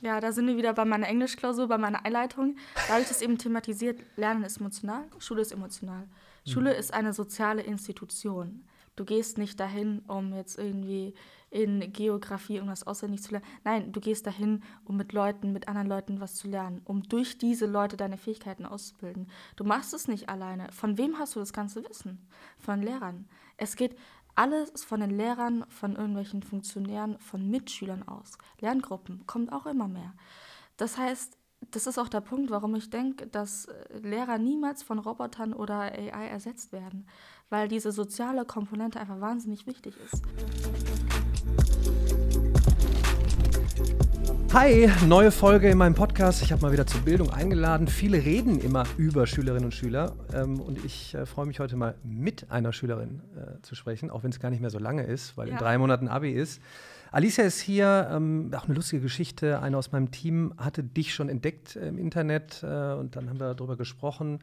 Ja, da sind wir wieder bei meiner Englischklausur, bei meiner Einleitung. Da habe ich das eben thematisiert. Lernen ist emotional, Schule ist emotional. Schule ist eine soziale Institution. Du gehst nicht dahin, um jetzt irgendwie in Geografie irgendwas auswendig zu lernen. Nein, du gehst dahin, um mit anderen Leuten was zu lernen, um durch diese Leute deine Fähigkeiten auszubilden. Du machst es nicht alleine. Von wem hast du das ganze Wissen? Von Lehrern. Es geht alles von den Lehrern, von irgendwelchen Funktionären, von Mitschülern aus. Lerngruppen kommt auch immer mehr. Das heißt, das ist auch der Punkt, warum ich denke, dass Lehrer niemals von Robotern oder AI ersetzt werden, weil diese soziale Komponente einfach wahnsinnig wichtig ist. Hi, neue Folge in meinem Podcast. Ich habe mal wieder zur Bildung eingeladen. Viele reden immer über Schülerinnen und Schüler und ich freue mich heute mal mit einer Schülerin zu sprechen, auch wenn es gar nicht mehr so lange ist, weil in 3 Monaten Abi ist. Alicia ist hier, auch eine lustige Geschichte. Einer aus meinem Team hatte dich schon entdeckt im Internet und dann haben wir darüber gesprochen,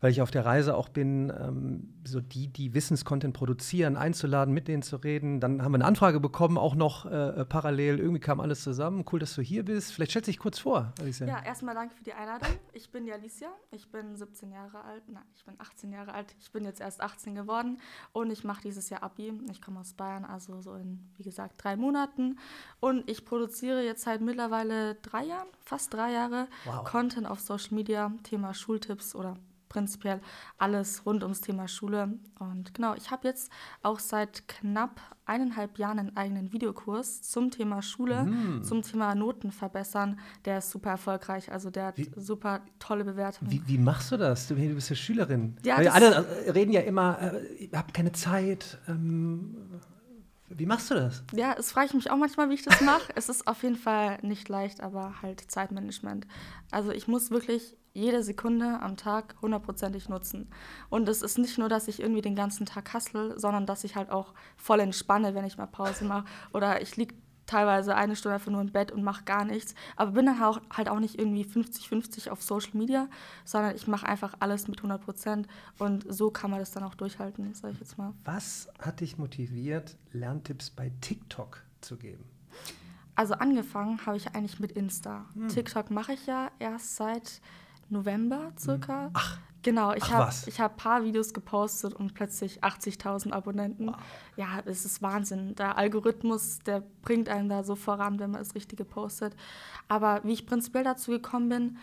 weil ich auf der Reise auch bin, so die Wissenscontent produzieren, einzuladen, mit denen zu reden. Dann haben wir eine Anfrage bekommen, auch noch parallel. Irgendwie kam alles zusammen. Cool, dass du hier bist. Vielleicht stellst du dich kurz vor, Alicia. Ja, erstmal danke für die Einladung. Ich bin die Alicia. Ich bin 17 Jahre alt. Nein, ich bin 18 Jahre alt. Ich bin jetzt erst 18 geworden und ich mache dieses Jahr Abi. Ich komme aus Bayern, also so in, wie gesagt, 3 Monaten. Und ich produziere jetzt seit mittlerweile 3 Jahren, fast 3 Jahre, Content auf Social Media, Thema Schultipps oder prinzipiell alles rund ums Thema Schule. Und genau, ich habe jetzt auch seit knapp 1,5 Jahren einen eigenen Videokurs zum Thema Schule, zum Thema Noten verbessern. Der ist super erfolgreich, also der hat super tolle Bewertungen. Wie machst du das? Du bist ja Schülerin. Ja, weil alle reden ja immer, ich habe keine Zeit. Wie machst du das? Ja, das frage ich mich auch manchmal, wie ich das mache. Es ist auf jeden Fall nicht leicht, aber halt Zeitmanagement. Also ich muss wirklich jede Sekunde am Tag 100%ig nutzen. Und es ist nicht nur, dass ich irgendwie den ganzen Tag hustle, sondern dass ich halt auch voll entspanne, wenn ich mal Pause mache. Oder ich liege teilweise 1 Stunde einfach nur im Bett und mache gar nichts. Aber bin dann halt auch nicht irgendwie 50-50 auf Social Media, sondern ich mache einfach alles mit 100%. Und so kann man das dann auch durchhalten, sage ich jetzt mal. Was hat dich motiviert, Lerntipps bei TikTok zu geben? Also angefangen habe ich eigentlich mit Insta. TikTok mache ich ja erst seit November circa. Ach. Genau, ich habe ein paar Videos gepostet und plötzlich 80.000 Abonnenten. Wow. Ja, es ist Wahnsinn. Der Algorithmus, der bringt einen da so voran, wenn man das Richtige postet. Aber wie ich prinzipiell dazu gekommen bin,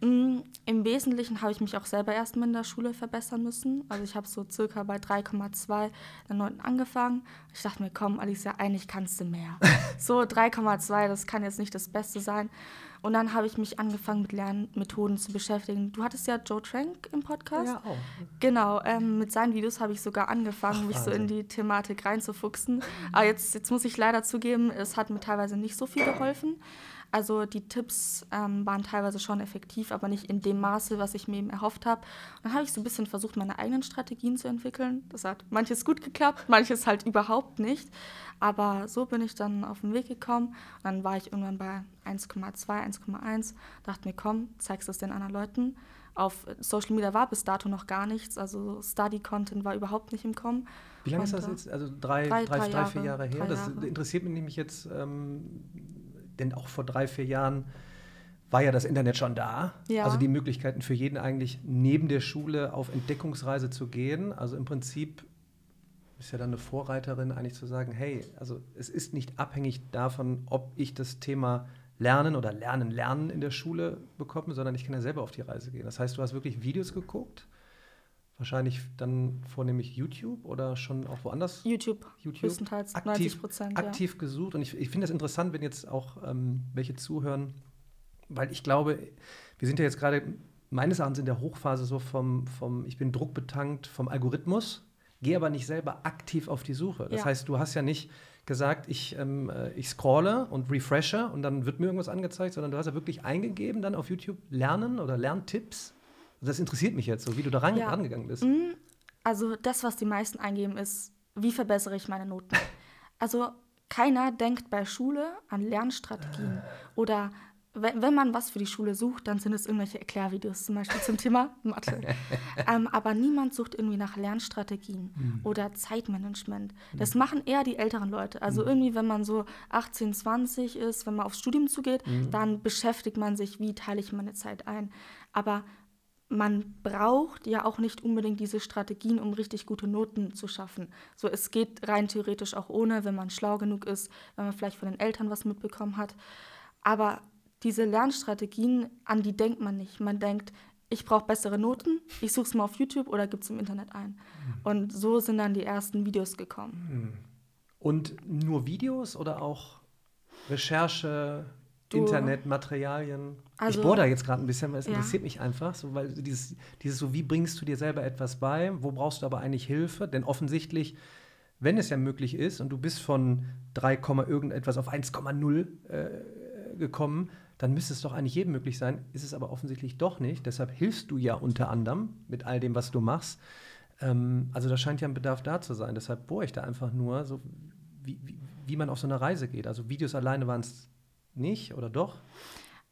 im Wesentlichen habe ich mich auch selber erstmal in der Schule verbessern müssen. Also ich habe so circa bei 3,2 in der 9. angefangen. Ich dachte mir, komm, Alicia, eigentlich kannst du mehr. So 3,2, das kann jetzt nicht das Beste sein. Und dann habe ich mich angefangen, mit Lernmethoden zu beschäftigen. Du hattest ja Joe Trank im Podcast. Ja, auch. Genau, mit seinen Videos habe ich sogar angefangen, mich so in die Thematik reinzufuchsen. Aber jetzt muss ich leider zugeben, es hat mir teilweise nicht so viel geholfen. Also die Tipps waren teilweise schon effektiv, aber nicht in dem Maße, was ich mir eben erhofft habe. Dann habe ich so ein bisschen versucht, meine eigenen Strategien zu entwickeln. Das hat manches gut geklappt, manches halt überhaupt nicht. Aber so bin ich dann auf den Weg gekommen. Und dann war ich irgendwann bei 1,2, 1,1. Dachte mir, komm, zeigst es den anderen Leuten. Auf Social Media war bis dato noch gar nichts. Also Study-Content war überhaupt nicht im Kommen. Wie lange ist das jetzt? Also drei, 4 Jahre her? Das interessiert mich nämlich jetzt. Denn auch vor 3, 4 Jahren war ja das Internet schon da. Ja. Also die Möglichkeiten für jeden eigentlich, neben der Schule auf Entdeckungsreise zu gehen. Also im Prinzip ist ja dann eine Vorreiterin, eigentlich zu sagen, hey, also es ist nicht abhängig davon, ob ich das Thema Lernen oder Lernen in der Schule bekomme, sondern ich kann ja selber auf die Reise gehen. Das heißt, du hast wirklich Videos geguckt. Wahrscheinlich dann vornehmlich YouTube oder schon auch woanders? YouTube. Größtenteils aktiv, 90%. Aktiv gesucht. Und ich finde das interessant, wenn jetzt auch welche zuhören, weil ich glaube, wir sind ja jetzt gerade meines Erachtens in der Hochphase so vom ich bin druckbetankt vom Algorithmus, gehe aber nicht selber aktiv auf die Suche. Das heißt, du hast ja nicht gesagt, ich scrolle und refreshe und dann wird mir irgendwas angezeigt, sondern du hast ja wirklich eingegeben dann auf YouTube Lernen oder Lerntipps. Das interessiert mich jetzt so, wie du da rangegangen bist. Also das, was die meisten eingeben, ist, wie verbessere ich meine Noten? Also keiner denkt bei Schule an Lernstrategien oder wenn man was für die Schule sucht, dann sind es irgendwelche Erklärvideos, zum Beispiel zum Thema Mathe. Aber niemand sucht irgendwie nach Lernstrategien oder Zeitmanagement. Das machen eher die älteren Leute. Also irgendwie, wenn man so 18, 20 ist, wenn man aufs Studium zugeht, dann beschäftigt man sich, wie teile ich meine Zeit ein. Aber man braucht ja auch nicht unbedingt diese Strategien, um richtig gute Noten zu schaffen. So, es geht rein theoretisch auch ohne, wenn man schlau genug ist, wenn man vielleicht von den Eltern was mitbekommen hat. Aber diese Lernstrategien, an die denkt man nicht. Man denkt, ich brauche bessere Noten, ich suche es mal auf YouTube oder gebe es im Internet ein. Und so sind dann die ersten Videos gekommen. Und nur Videos oder auch Recherche, Internet, Materialien? Also, ich bohre da jetzt gerade ein bisschen, weil es interessiert mich einfach. So, weil dieses so, wie bringst du dir selber etwas bei? Wo brauchst du aber eigentlich Hilfe? Denn offensichtlich, wenn es ja möglich ist und du bist von 3, irgendetwas auf 1,0 gekommen, dann müsste es doch eigentlich jedem möglich sein, ist es aber offensichtlich doch nicht. Deshalb hilfst du ja unter anderem mit all dem, was du machst. Also da scheint ja ein Bedarf da zu sein. Deshalb bohre ich da einfach nur, so wie man auf so eine Reise geht. Also Videos alleine waren es nicht oder doch?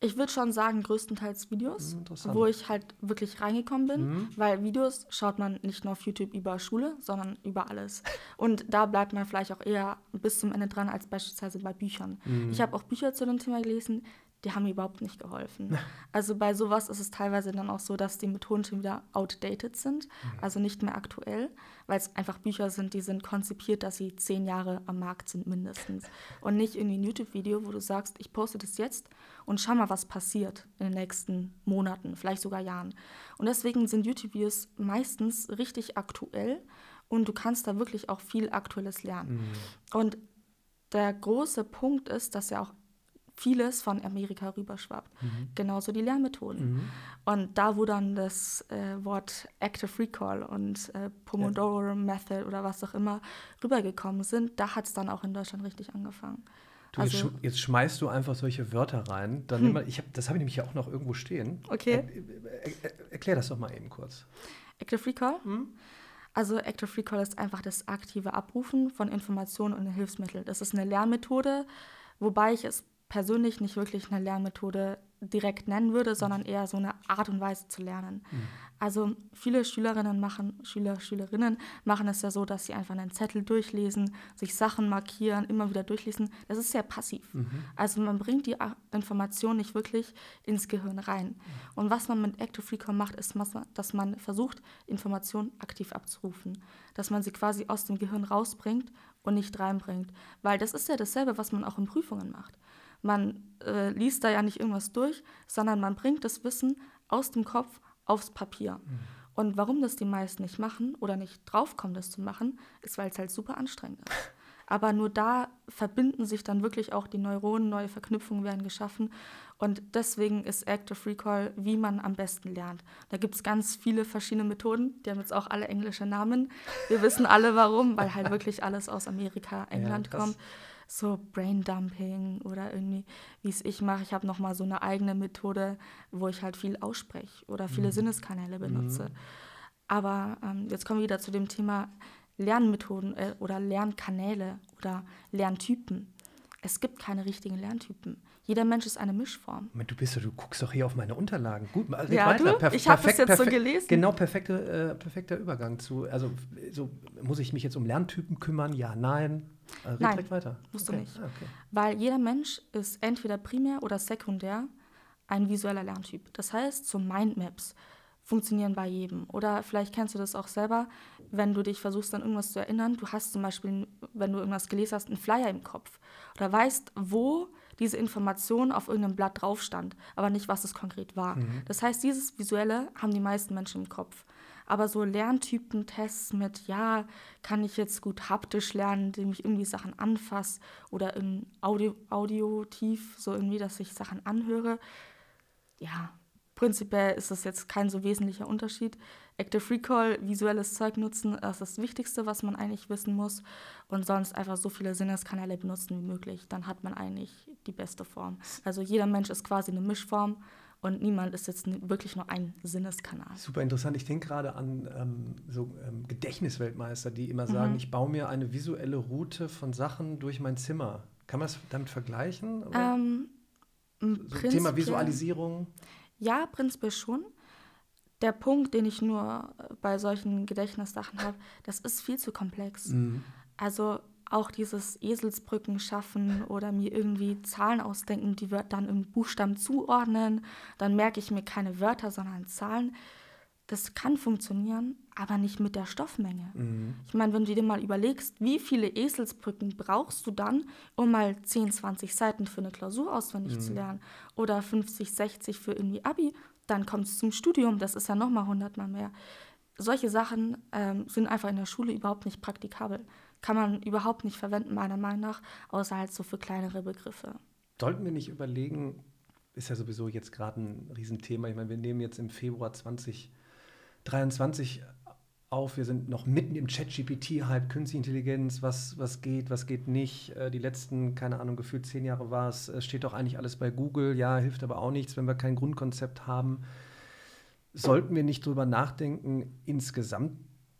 Ich würde schon sagen, größtenteils Videos, wo ich halt wirklich reingekommen bin, weil Videos schaut man nicht nur auf YouTube über Schule, sondern über alles. Und da bleibt man vielleicht auch eher bis zum Ende dran, als beispielsweise bei Büchern. Ich habe auch Bücher zu dem Thema gelesen, die haben mir überhaupt nicht geholfen. Also bei sowas ist es teilweise dann auch so, dass die Methoden schon wieder outdated sind, also nicht mehr aktuell, weil es einfach Bücher sind, die sind konzipiert, dass sie 10 Jahre am Markt sind mindestens. Und nicht irgendwie ein YouTube-Video, wo du sagst, ich poste das jetzt und schau mal, was passiert in den nächsten Monaten, vielleicht sogar Jahren. Und deswegen sind YouTube-Videos meistens richtig aktuell und du kannst da wirklich auch viel Aktuelles lernen. Und der große Punkt ist, dass ja auch vieles von Amerika rüberschwappt. Genauso die Lehrmethoden. Und da, wo dann das Wort Active Recall und Pomodoro Method oder was auch immer rübergekommen sind, da hat es dann auch in Deutschland richtig angefangen. Du, also, jetzt schmeißt du einfach solche Wörter rein. Dann immer, das habe ich nämlich ja auch noch irgendwo stehen. Okay. Erklär das doch mal eben kurz. Active Recall? Also Active Recall ist einfach das aktive Abrufen von Informationen und Hilfsmitteln. Das ist eine Lehrmethode, wobei ich es persönlich nicht wirklich eine Lernmethode direkt nennen würde, sondern eher so eine Art und Weise zu lernen. Also viele Schülerinnen machen es ja so, dass sie einfach einen Zettel durchlesen, sich Sachen markieren, immer wieder durchlesen. Das ist sehr passiv. Also man bringt die Information nicht wirklich ins Gehirn rein. Und was man mit Active Recall macht, ist, dass man versucht, Informationen aktiv abzurufen. Dass man sie quasi aus dem Gehirn rausbringt und nicht reinbringt. Weil das ist ja dasselbe, was man auch in Prüfungen macht. Man liest da ja nicht irgendwas durch, sondern man bringt das Wissen aus dem Kopf aufs Papier. Und warum das die meisten nicht machen oder nicht draufkommen, das zu machen, ist, weil es halt super anstrengend ist. Aber nur da verbinden sich dann wirklich auch die Neuronen, neue Verknüpfungen werden geschaffen. Und deswegen ist Active Recall, wie man am besten lernt. Da gibt es ganz viele verschiedene Methoden, die haben jetzt auch alle englische Namen. Wir wissen alle warum, weil halt wirklich alles aus Amerika, England kommt. So Braindumping oder irgendwie, wie es ich mache. Ich habe nochmal so eine eigene Methode, wo ich halt viel ausspreche oder viele Sinneskanäle benutze. Aber jetzt kommen wir wieder zu dem Thema Lernmethoden oder Lernkanäle oder Lerntypen. Es gibt keine richtigen Lerntypen. Jeder Mensch ist eine Mischform. Du guckst doch hier auf meine Unterlagen. Gut, red weiter. Ich habe das jetzt so gelesen. Genau, perfekter Übergang zu. Also so, muss ich mich jetzt um Lerntypen kümmern? Ja, nein. Red direkt weiter. Musst du nicht. Okay. Weil jeder Mensch ist entweder primär oder sekundär ein visueller Lerntyp. Das heißt, so Mindmaps funktionieren bei jedem. Oder vielleicht kennst du das auch selber, wenn du dich versuchst, an irgendwas zu erinnern. Du hast zum Beispiel, wenn du irgendwas gelesen hast, einen Flyer im Kopf. Oder weißt, wo diese Information auf irgendeinem Blatt drauf stand, aber nicht, was es konkret war. Das heißt, dieses Visuelle haben die meisten Menschen im Kopf. Aber so Lerntypentests mit, kann ich jetzt gut haptisch lernen, indem ich irgendwie Sachen anfasse oder in Audiotief, so irgendwie, dass ich Sachen anhöre, prinzipiell ist das jetzt kein so wesentlicher Unterschied. Active Recall, visuelles Zeug nutzen, das ist das Wichtigste, was man eigentlich wissen muss. Und sonst einfach so viele Sinneskanäle benutzen wie möglich. Dann hat man eigentlich die beste Form. Also jeder Mensch ist quasi eine Mischform und niemand ist jetzt wirklich nur ein Sinneskanal. Super interessant. Ich denke gerade an Gedächtnisweltmeister, die immer sagen, ich baue mir eine visuelle Route von Sachen durch mein Zimmer. Kann man das damit vergleichen? So Thema Visualisierung? Ja, prinzipiell schon. Der Punkt, den ich nur bei solchen Gedächtnissachen habe, das ist viel zu komplex. Mhm. Also auch dieses Eselsbrücken schaffen oder mir irgendwie Zahlen ausdenken, die wir dann im Buchstaben zuordnen, dann merke ich mir keine Wörter, sondern Zahlen. Das kann funktionieren, aber nicht mit der Stoffmenge. Mhm. Ich meine, wenn du dir mal überlegst, wie viele Eselsbrücken brauchst du dann, um mal 10, 20 Seiten für eine Klausur auswendig zu lernen oder 50, 60 für irgendwie Abi, dann kommt es zum Studium, das ist ja nochmal 100-mal mehr. Solche Sachen sind einfach in der Schule überhaupt nicht praktikabel. Kann man überhaupt nicht verwenden, meiner Meinung nach, außer halt so für kleinere Begriffe. Sollten wir nicht überlegen, ist ja sowieso jetzt gerade ein Riesenthema. Ich meine, wir nehmen jetzt im Februar 2023 auf. Wir sind noch mitten im ChatGPT-Hype, Künstliche Intelligenz, was geht nicht. Die letzten, keine Ahnung, gefühlt 10 Jahre war es, steht doch eigentlich alles bei Google. Ja, hilft aber auch nichts, wenn wir kein Grundkonzept haben. Sollten wir nicht drüber nachdenken, insgesamt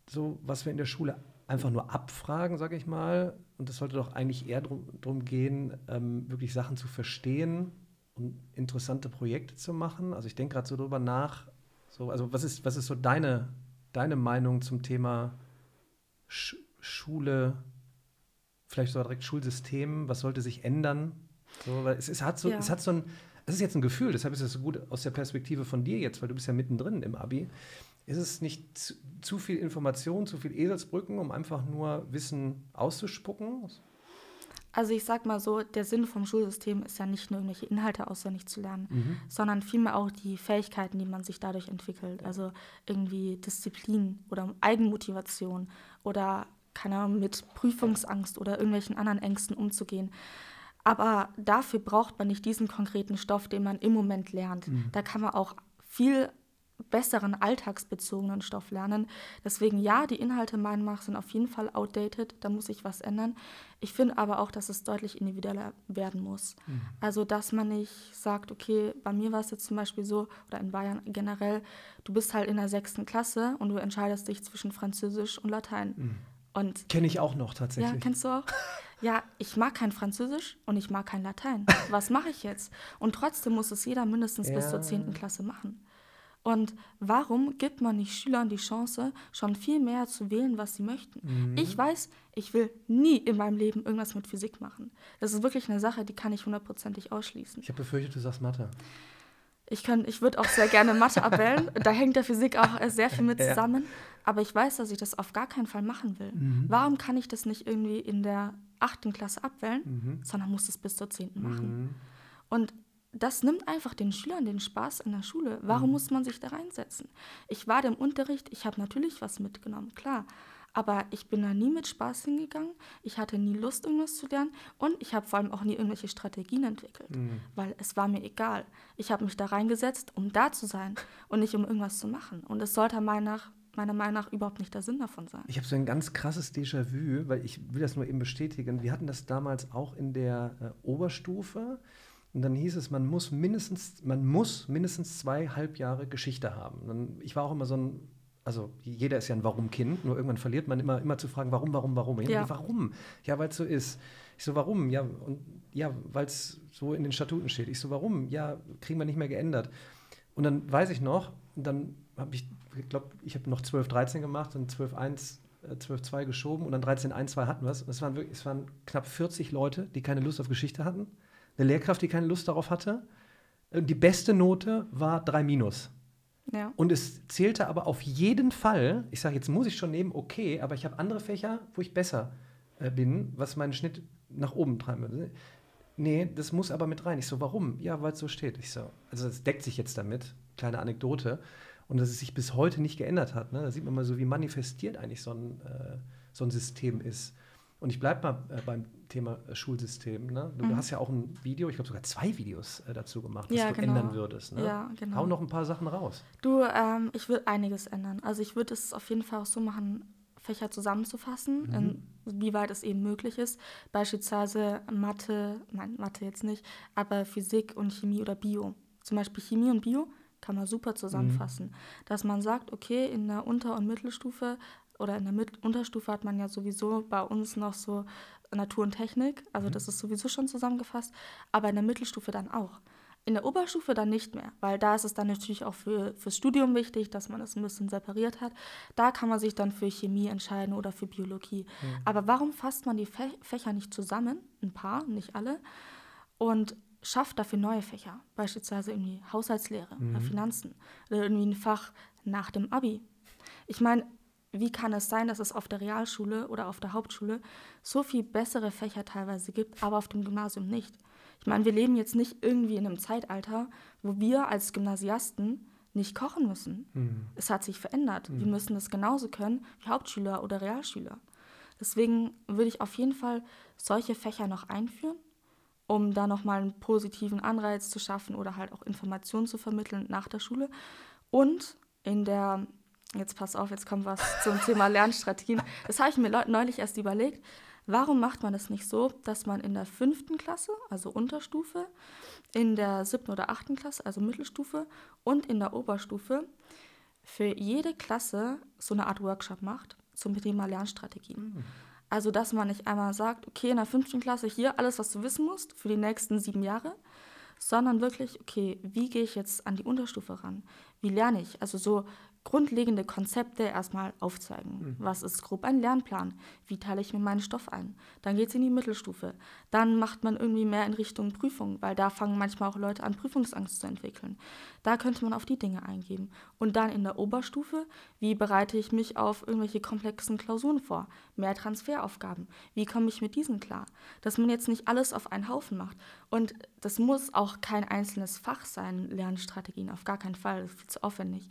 so, was wir in der Schule einfach nur abfragen, sage ich mal. Und es sollte doch eigentlich eher darum gehen, wirklich Sachen zu verstehen und interessante Projekte zu machen. Also ich denke gerade so drüber nach, so, also was ist so deine Meinung zum Thema Schule, vielleicht sogar direkt Schulsystem, was sollte sich ändern? So, weil es ist jetzt ein Gefühl, deshalb ist es so gut aus der Perspektive von dir jetzt, weil du bist ja mittendrin im Abi. Ist es nicht zu viel Information, zu viel Eselsbrücken, um einfach nur Wissen auszuspucken? Also ich sag mal so, der Sinn vom Schulsystem ist ja nicht nur irgendwelche Inhalte auswendig zu lernen, sondern vielmehr auch die Fähigkeiten, die man sich dadurch entwickelt. Also irgendwie Disziplin oder Eigenmotivation oder keine Ahnung, mit Prüfungsangst oder irgendwelchen anderen Ängsten umzugehen. Aber dafür braucht man nicht diesen konkreten Stoff, den man im Moment lernt. Mhm. Da kann man auch viel besseren alltagsbezogenen Stoff lernen. Deswegen ja, die Inhalte meiner Meinung nach sind auf jeden Fall outdated, da muss sich was ändern. Ich finde aber auch, dass es deutlich individueller werden muss. Mhm. Also, dass man nicht sagt, okay, bei mir war es jetzt zum Beispiel so, oder in Bayern generell, du bist halt in der 6. Klasse und du entscheidest dich zwischen Französisch und Latein. Kenne ich auch noch tatsächlich. Ja, kennst du auch? Ja, ich mag kein Französisch und ich mag kein Latein. Was mache ich jetzt? Und trotzdem muss es jeder mindestens bis zur 10. Klasse machen. Und warum gibt man nicht Schülern die Chance, schon viel mehr zu wählen, was sie möchten? Mhm. Ich weiß, ich will nie in meinem Leben irgendwas mit Physik machen. Das ist wirklich eine Sache, die kann ich 100%ig ausschließen. Ich habe befürchtet, du sagst Mathe. Ich würde auch sehr gerne Mathe abwählen. Da hängt der Physik auch sehr viel mit zusammen. Ja. Aber ich weiß, dass ich das auf gar keinen Fall machen will. Mhm. Warum kann ich das nicht irgendwie in der 8. Klasse abwählen, sondern muss das bis zur 10. machen? Und das nimmt einfach den Schülern den Spaß in der Schule. Warum muss man sich da reinsetzen? Ich war da im Unterricht, ich habe natürlich was mitgenommen, klar. Aber ich bin da nie mit Spaß hingegangen, ich hatte nie Lust, irgendwas zu lernen und ich habe vor allem auch nie irgendwelche Strategien entwickelt, weil es war mir egal. Ich habe mich da reingesetzt, um da zu sein und nicht um irgendwas zu machen. Und es sollte meiner Meinung nach überhaupt nicht der Sinn davon sein. Ich habe so ein ganz krasses Déjà-vu, weil ich will das nur eben bestätigen. Wir hatten das damals auch in der Oberstufe. Und dann hieß es, man muss mindestens 2,5 Jahre Geschichte haben. Ich war auch immer so ein, also jeder ist ja ein Warum-Kind, nur irgendwann verliert man immer zu fragen, warum. Ja. Warum? Ja, weil es so ist. Ich so, warum? Ja, und ja, weil es so in den Statuten steht. Ich so, warum? Ja, kriegen wir nicht mehr geändert. Und dann weiß ich noch, und dann habe ich habe noch 12-13 gemacht und 12-1 12-2 geschoben und dann 13-1-2 hatten wir es. Und es waren knapp 40 Leute, die keine Lust auf Geschichte hatten. Eine Lehrkraft, die keine Lust darauf hatte. Die beste Note war 3-. Ja. Und es zählte aber auf jeden Fall, ich sage, jetzt muss ich schon nehmen, okay, aber ich habe andere Fächer, wo ich besser bin, was meinen Schnitt nach oben treiben würde. Nee, das muss aber mit rein. Ich so, warum? Ja, weil es so steht. Ich so, also das deckt sich jetzt damit, kleine Anekdote. Und dass es sich bis heute nicht geändert hat. Ne? Da sieht man mal so, wie manifestiert eigentlich so ein System ist. Und ich bleibe mal beim Thema Schulsystem. Ne? Du hast ja auch ein Video, ich glaube sogar 2 Videos dazu gemacht, was du ändern würdest. Ne? Ja, genau. Hau noch ein paar Sachen raus. Du, ich würde einiges ändern. Also ich würde es auf jeden Fall auch so machen, Fächer zusammenzufassen, inwieweit es eben möglich ist. Beispielsweise Mathe jetzt nicht, aber Physik und Chemie oder Bio. Zum Beispiel Chemie und Bio kann man super zusammenfassen. Dass man sagt, okay, in der Unter- und Mittelstufe oder in der Unterstufe hat man ja sowieso bei uns noch so Natur und Technik, also das ist sowieso schon zusammengefasst, aber in der Mittelstufe dann auch. In der Oberstufe dann nicht mehr, weil da ist es dann natürlich auch fürs Studium wichtig, dass man das ein bisschen separiert hat. Da kann man sich dann für Chemie entscheiden oder für Biologie. Mhm. Aber warum fasst man die Fächer nicht zusammen, ein paar, nicht alle, und schafft dafür neue Fächer, beispielsweise irgendwie Haushaltslehre oder Finanzen oder irgendwie ein Fach nach dem Abi? Ich meine, wie kann es sein, dass es auf der Realschule oder auf der Hauptschule so viel bessere Fächer teilweise gibt, aber auf dem Gymnasium nicht? Ich meine, wir leben jetzt nicht irgendwie in einem Zeitalter, wo wir als Gymnasiasten nicht kochen müssen. Mhm. Es hat sich verändert. Mhm. Wir müssen das genauso können wie Hauptschüler oder Realschüler. Deswegen würde ich auf jeden Fall solche Fächer noch einführen, um da nochmal einen positiven Anreiz zu schaffen oder halt auch Informationen zu vermitteln nach der Schule. Und in der, jetzt pass auf, jetzt kommt was zum Thema Lernstrategien. Das habe ich mir neulich erst überlegt. Warum macht man das nicht so, dass man in der 5. Klasse, also Unterstufe, in der 7. oder 8. Klasse, also Mittelstufe und in der Oberstufe für jede Klasse so eine Art Workshop macht zum Thema Lernstrategien? Mhm. Also dass man nicht einmal sagt, okay, in der 5. Klasse hier alles, was du wissen musst für die nächsten 7 Jahre, sondern wirklich, okay, wie gehe ich jetzt an die Unterstufe ran? Wie lerne ich? Also so grundlegende Konzepte erstmal aufzeigen. Mhm. Was ist grob ein Lernplan? Wie teile ich mir meinen Stoff ein? Dann geht es in die Mittelstufe. Dann macht man irgendwie mehr in Richtung Prüfung, weil da fangen manchmal auch Leute an, Prüfungsangst zu entwickeln. Da könnte man auf die Dinge eingehen. Und dann in der Oberstufe, wie bereite ich mich auf irgendwelche komplexen Klausuren vor? Mehr Transferaufgaben. Wie komme ich mit diesen klar? Dass man jetzt nicht alles auf einen Haufen macht. Und das muss auch kein einzelnes Fach sein, Lernstrategien, auf gar keinen Fall, das ist viel zu aufwendig.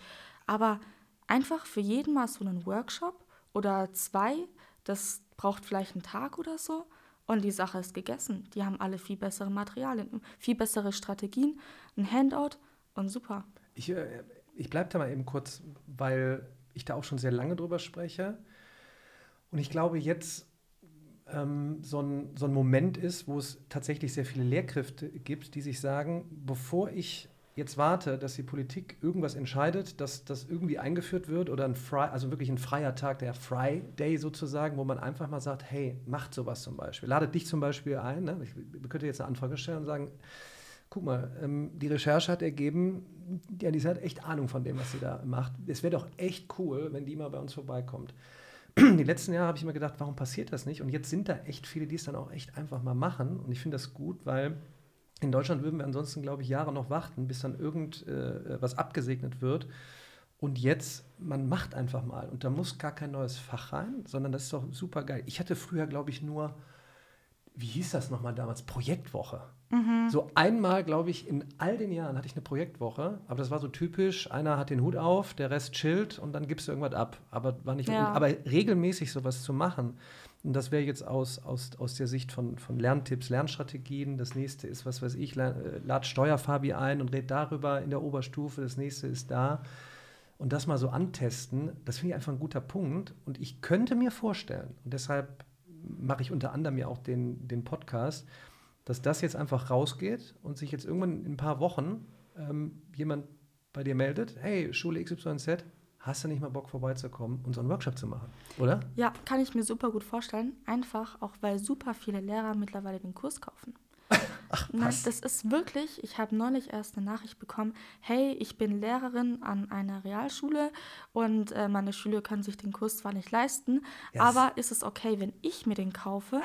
Aber einfach für jeden mal so einen Workshop oder 2, das braucht vielleicht einen Tag oder so und die Sache ist gegessen. Die haben alle viel bessere Materialien, viel bessere Strategien, ein Handout und super. Ich bleibe da mal eben kurz, weil ich da auch schon sehr lange drüber spreche und ich glaube jetzt so ein Moment ist, wo es tatsächlich sehr viele Lehrkräfte gibt, die sich sagen, bevor ich jetzt warte, dass die Politik irgendwas entscheidet, dass das irgendwie eingeführt wird oder also wirklich ein freier Tag, der Friday sozusagen, wo man einfach mal sagt, hey, macht sowas zum Beispiel. Ladet dich zum Beispiel ein, ne? Ich könnte jetzt eine Anfrage stellen und sagen, guck mal, die Recherche hat ergeben, die Alicia hat echt Ahnung von dem, was sie da macht. Es wäre doch echt cool, wenn die mal bei uns vorbeikommt. Die letzten Jahre habe ich immer gedacht, warum passiert das nicht? Und jetzt sind da echt viele, die es dann auch echt einfach mal machen. Und ich finde das gut, weil in Deutschland würden wir ansonsten, glaube ich, Jahre noch warten, bis dann irgendwas abgesegnet wird. Und jetzt, man macht einfach mal. Und da muss gar kein neues Fach rein, sondern das ist doch super geil. Ich hatte früher, glaube ich, nur, wie hieß das nochmal damals, Projektwoche. Mhm. So einmal, glaube ich, in all den Jahren hatte ich eine Projektwoche. Aber das war so typisch, einer hat den Hut auf, der Rest chillt und dann gibst du irgendwas ab. Aber war nicht, ja. Aber regelmäßig sowas zu machen. Und das wäre jetzt aus der Sicht von Lerntipps, Lernstrategien. Das nächste ist, was weiß ich, lad Steuerfabi ein und red darüber in der Oberstufe. Das nächste ist da. Und das mal so antesten, das finde ich einfach ein guter Punkt. Und ich könnte mir vorstellen, und deshalb mache ich unter anderem ja auch den Podcast, dass das jetzt einfach rausgeht und sich jetzt irgendwann in ein paar Wochen jemand bei dir meldet, hey, Schule XYZ, hast du nicht mal Bock vorbeizukommen und so einen Workshop zu machen, oder? Ja, kann ich mir super gut vorstellen. Einfach auch, weil super viele Lehrer mittlerweile den Kurs kaufen. Ach, nein, das ist wirklich, ich habe neulich erst eine Nachricht bekommen, hey, ich bin Lehrerin an einer Realschule und meine Schüler können sich den Kurs zwar nicht leisten, yes, aber ist es okay, wenn ich mir den kaufe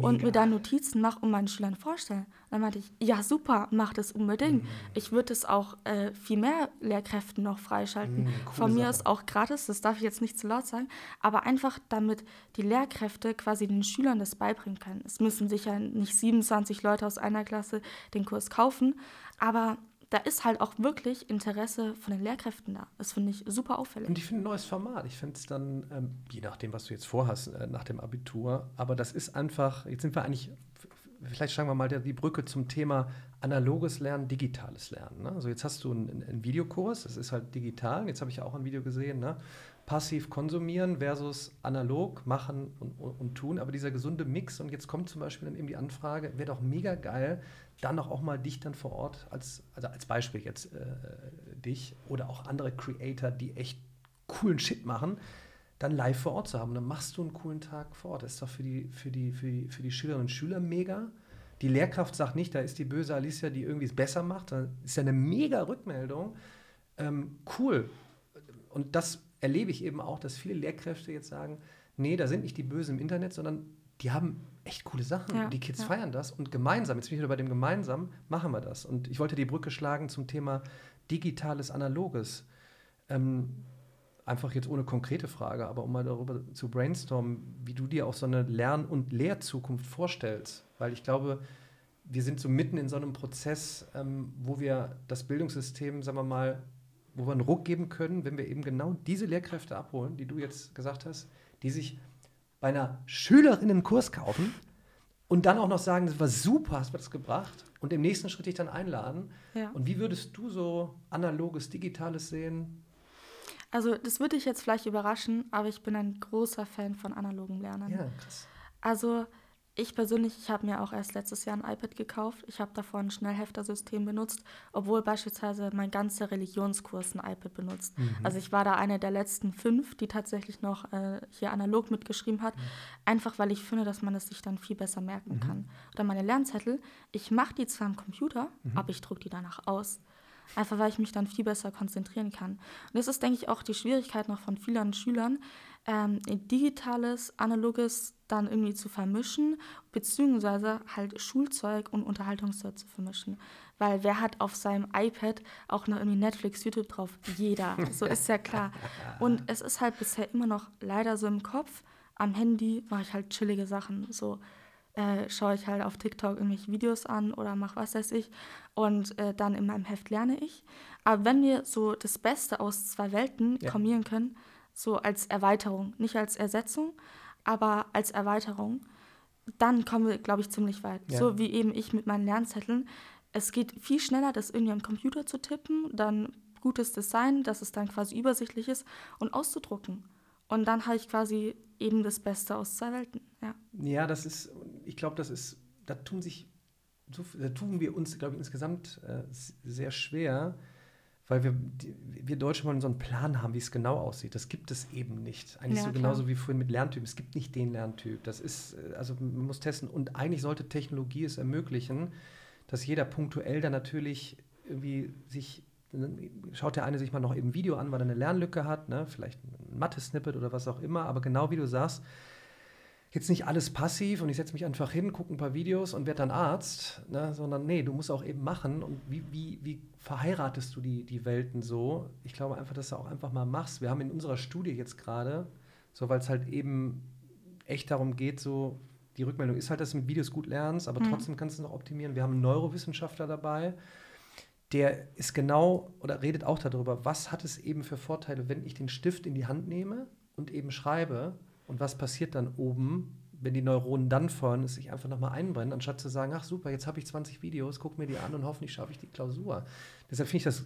und mir dann Notizen mache und meinen Schülern vorstelle? Dann meinte ich, ja super, mach das unbedingt. Mm. Ich würde es auch viel mehr Lehrkräften noch freischalten. Von mir ist auch gratis, das darf ich jetzt nicht zu laut sagen, aber einfach damit die Lehrkräfte quasi den Schülern das beibringen können. Es müssen sicher nicht 27 Leute aus einer Klasse den Kurs kaufen, aber da ist halt auch wirklich Interesse von den Lehrkräften da. Das finde ich super auffällig. Und ich finde ein neues Format. Ich finde es dann, je nachdem, was du jetzt vorhast, nach dem Abitur, aber das ist einfach, jetzt sind wir eigentlich, vielleicht schlagen wir mal die Brücke zum Thema analoges Lernen, digitales Lernen. Ne? Also jetzt hast du einen Videokurs, das ist halt digital, jetzt habe ich ja auch ein Video gesehen, ne? Passiv konsumieren versus analog machen und tun, aber dieser gesunde Mix. Und jetzt kommt zum Beispiel dann eben die Anfrage, wäre doch mega geil, dann auch mal dich dann vor Ort, als Beispiel jetzt dich oder auch andere Creator, die echt coolen Shit machen, dann live vor Ort zu haben. Dann machst du einen coolen Tag vor Ort. Das ist doch für die Schülerinnen und Schüler mega. Die Lehrkraft sagt nicht, da ist die böse Alicia, die irgendwie es besser macht. Das ist ja eine mega Rückmeldung. Cool. Und das erlebe ich eben auch, dass viele Lehrkräfte jetzt sagen, nee, da sind nicht die Bösen im Internet, sondern die haben echt coole Sachen. Ja, die Kids feiern das. Und gemeinsam, jetzt bin ich wieder bei dem gemeinsam, machen wir das. Und ich wollte die Brücke schlagen zum Thema digitales, analoges. Einfach jetzt ohne konkrete Frage, aber um mal darüber zu brainstormen, wie du dir auch so eine Lern- und Lehrzukunft vorstellst. Weil ich glaube, wir sind so mitten in so einem Prozess, wo wir das Bildungssystem, sagen wir mal, wo wir einen Ruck geben können, wenn wir eben genau diese Lehrkräfte abholen, die du jetzt gesagt hast, die sich bei einer Schülerin einen Kurs kaufen und dann auch noch sagen, das war super, hast du das gebracht, und im nächsten Schritt dich dann einladen. Ja. Und wie würdest du so analoges, digitales sehen? Also das würde dich jetzt vielleicht überraschen, aber ich bin ein großer Fan von analogen Lernen. Ja, krass. Also ich persönlich, ich habe mir auch erst letztes Jahr ein iPad gekauft. Ich habe davor ein Schnellheftersystem benutzt, obwohl beispielsweise mein ganzer Religionskurs ein iPad benutzt. Mhm. Also ich war da eine der letzten 5, die tatsächlich noch hier analog mitgeschrieben hat. Mhm. Einfach, weil ich finde, dass man das sich dann viel besser merken kann. Oder meine Lernzettel, ich mache die zwar am Computer, aber ich drucke die danach aus. Einfach, weil ich mich dann viel besser konzentrieren kann. Und das ist, denke ich, auch die Schwierigkeit noch von vielen Schülern, Digitales, Analoges dann irgendwie zu vermischen, beziehungsweise halt Schulzeug und Unterhaltungszeug zu vermischen. Weil wer hat auf seinem iPad auch noch irgendwie Netflix, YouTube drauf? Jeder, so ist ja klar. Und es ist halt bisher immer noch leider so im Kopf, am Handy mache ich halt chillige Sachen, so. Schaue ich halt auf TikTok irgendwelche Videos an oder mache was weiß ich, und dann in meinem Heft lerne ich. Aber wenn wir so das Beste aus zwei Welten kombinieren können, so als Erweiterung, nicht als Ersetzung, aber als Erweiterung, dann kommen wir, glaube ich, ziemlich weit. Ja. So wie eben ich mit meinen Lernzetteln. Es geht viel schneller, das irgendwie am Computer zu tippen, dann gutes Design, dass es dann quasi übersichtlich ist, und auszudrucken. Und dann habe ich quasi eben das Beste aus zwei Welten. Ja, ja, das ist, ich glaube, das ist, da tun wir uns, glaube ich, insgesamt sehr schwer, weil wir Deutsche wollen so einen Plan haben, wie es genau aussieht. Das gibt es eben nicht. Eigentlich ja, so genauso wie vorhin mit Lerntypen. Es gibt nicht den Lerntyp. Das ist, also man muss testen. Und eigentlich sollte Technologie es ermöglichen, dass jeder punktuell dann natürlich irgendwie sich. Schaut der eine sich mal noch eben ein Video an, weil er eine Lernlücke hat, ne? Vielleicht ein Mathe-Snippet oder was auch immer, aber genau wie du sagst, jetzt nicht alles passiv und ich setze mich einfach hin, gucke ein paar Videos und werde dann Arzt, ne? Sondern nee, du musst auch eben machen, und wie verheiratest du die Welten so? Ich glaube einfach, dass du auch einfach mal machst. Wir haben in unserer Studie jetzt gerade, so, weil es halt eben echt darum geht, so die Rückmeldung ist halt, dass du mit Videos gut lernst, aber trotzdem kannst du noch optimieren. Wir haben einen Neurowissenschaftler dabei, der ist genau oder redet auch darüber, was hat es eben für Vorteile, wenn ich den Stift in die Hand nehme und eben schreibe, und was passiert dann oben, wenn die Neuronen dann vorne sich einfach nochmal einbrennen, anstatt zu sagen, ach super, jetzt habe ich 20 Videos, guck mir die an und hoffentlich schaffe ich die Klausur. Deshalb finde ich das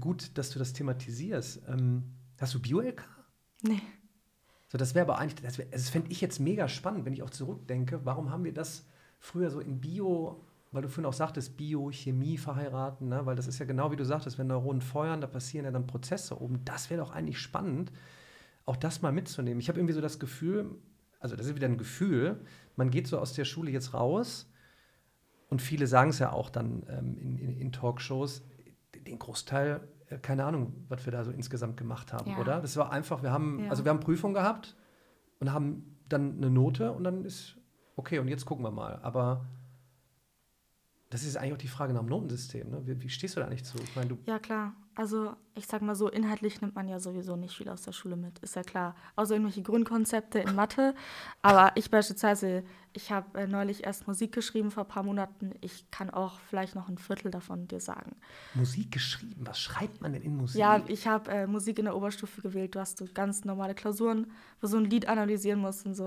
gut, dass du das thematisierst. Hast du Bio-LK? Nee. So, das wäre aber eigentlich, das fände ich jetzt mega spannend, wenn ich auch zurückdenke, warum haben wir das früher so in Bio, weil du vorhin auch sagtest, Bio, Chemie verheiraten, ne? Weil das ist ja genau wie du sagtest, wenn Neuronen feuern, da passieren ja dann Prozesse oben. Das wäre doch eigentlich spannend, auch das mal mitzunehmen. Ich habe irgendwie so das Gefühl, also das ist wieder ein Gefühl, man geht so aus der Schule jetzt raus, und viele sagen es ja auch dann in Talkshows, den Großteil, keine Ahnung, was wir da so insgesamt gemacht haben, ja. Oder? Das war einfach, wir haben Prüfungen gehabt und haben dann eine Note und dann ist, okay, und jetzt gucken wir mal, aber das ist eigentlich auch die Frage nach dem Notensystem. Ne? Wie stehst du da nicht zu? Ich meine, ja, klar. Also ich sag mal so, inhaltlich nimmt man ja sowieso nicht viel aus der Schule mit. Ist ja klar. Außer irgendwelche Grundkonzepte in Mathe. Aber ich beispielsweise, ich habe neulich erst Musik geschrieben vor ein paar Monaten. Ich kann auch vielleicht noch ein Viertel davon dir sagen. Musik geschrieben? Was schreibt man denn in Musik? Ja, ich habe Musik in der Oberstufe gewählt. Du hast so ganz normale Klausuren, wo so ein Lied analysieren musst und so.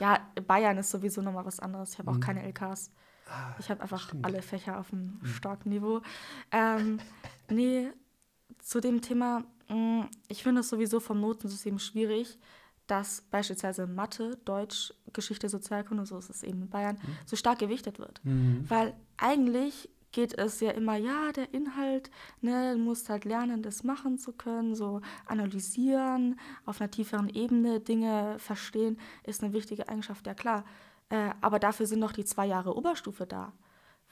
Ja, Bayern ist sowieso nochmal was anderes. Ich habe auch keine LKs. Ich habe einfach alle Fächer auf einem starken Niveau. Zu dem Thema, ich finde es sowieso vom Notensystem schwierig, dass beispielsweise Mathe, Deutsch, Geschichte, Sozialkunde, so ist es eben in Bayern, so stark gewichtet wird. Weil eigentlich geht es ja immer, ja, der Inhalt, ne, du musst halt lernen, das machen zu können, so analysieren, auf einer tieferen Ebene Dinge verstehen, ist eine wichtige Eigenschaft, ja klar. Aber dafür sind noch die 2 Jahre Oberstufe da.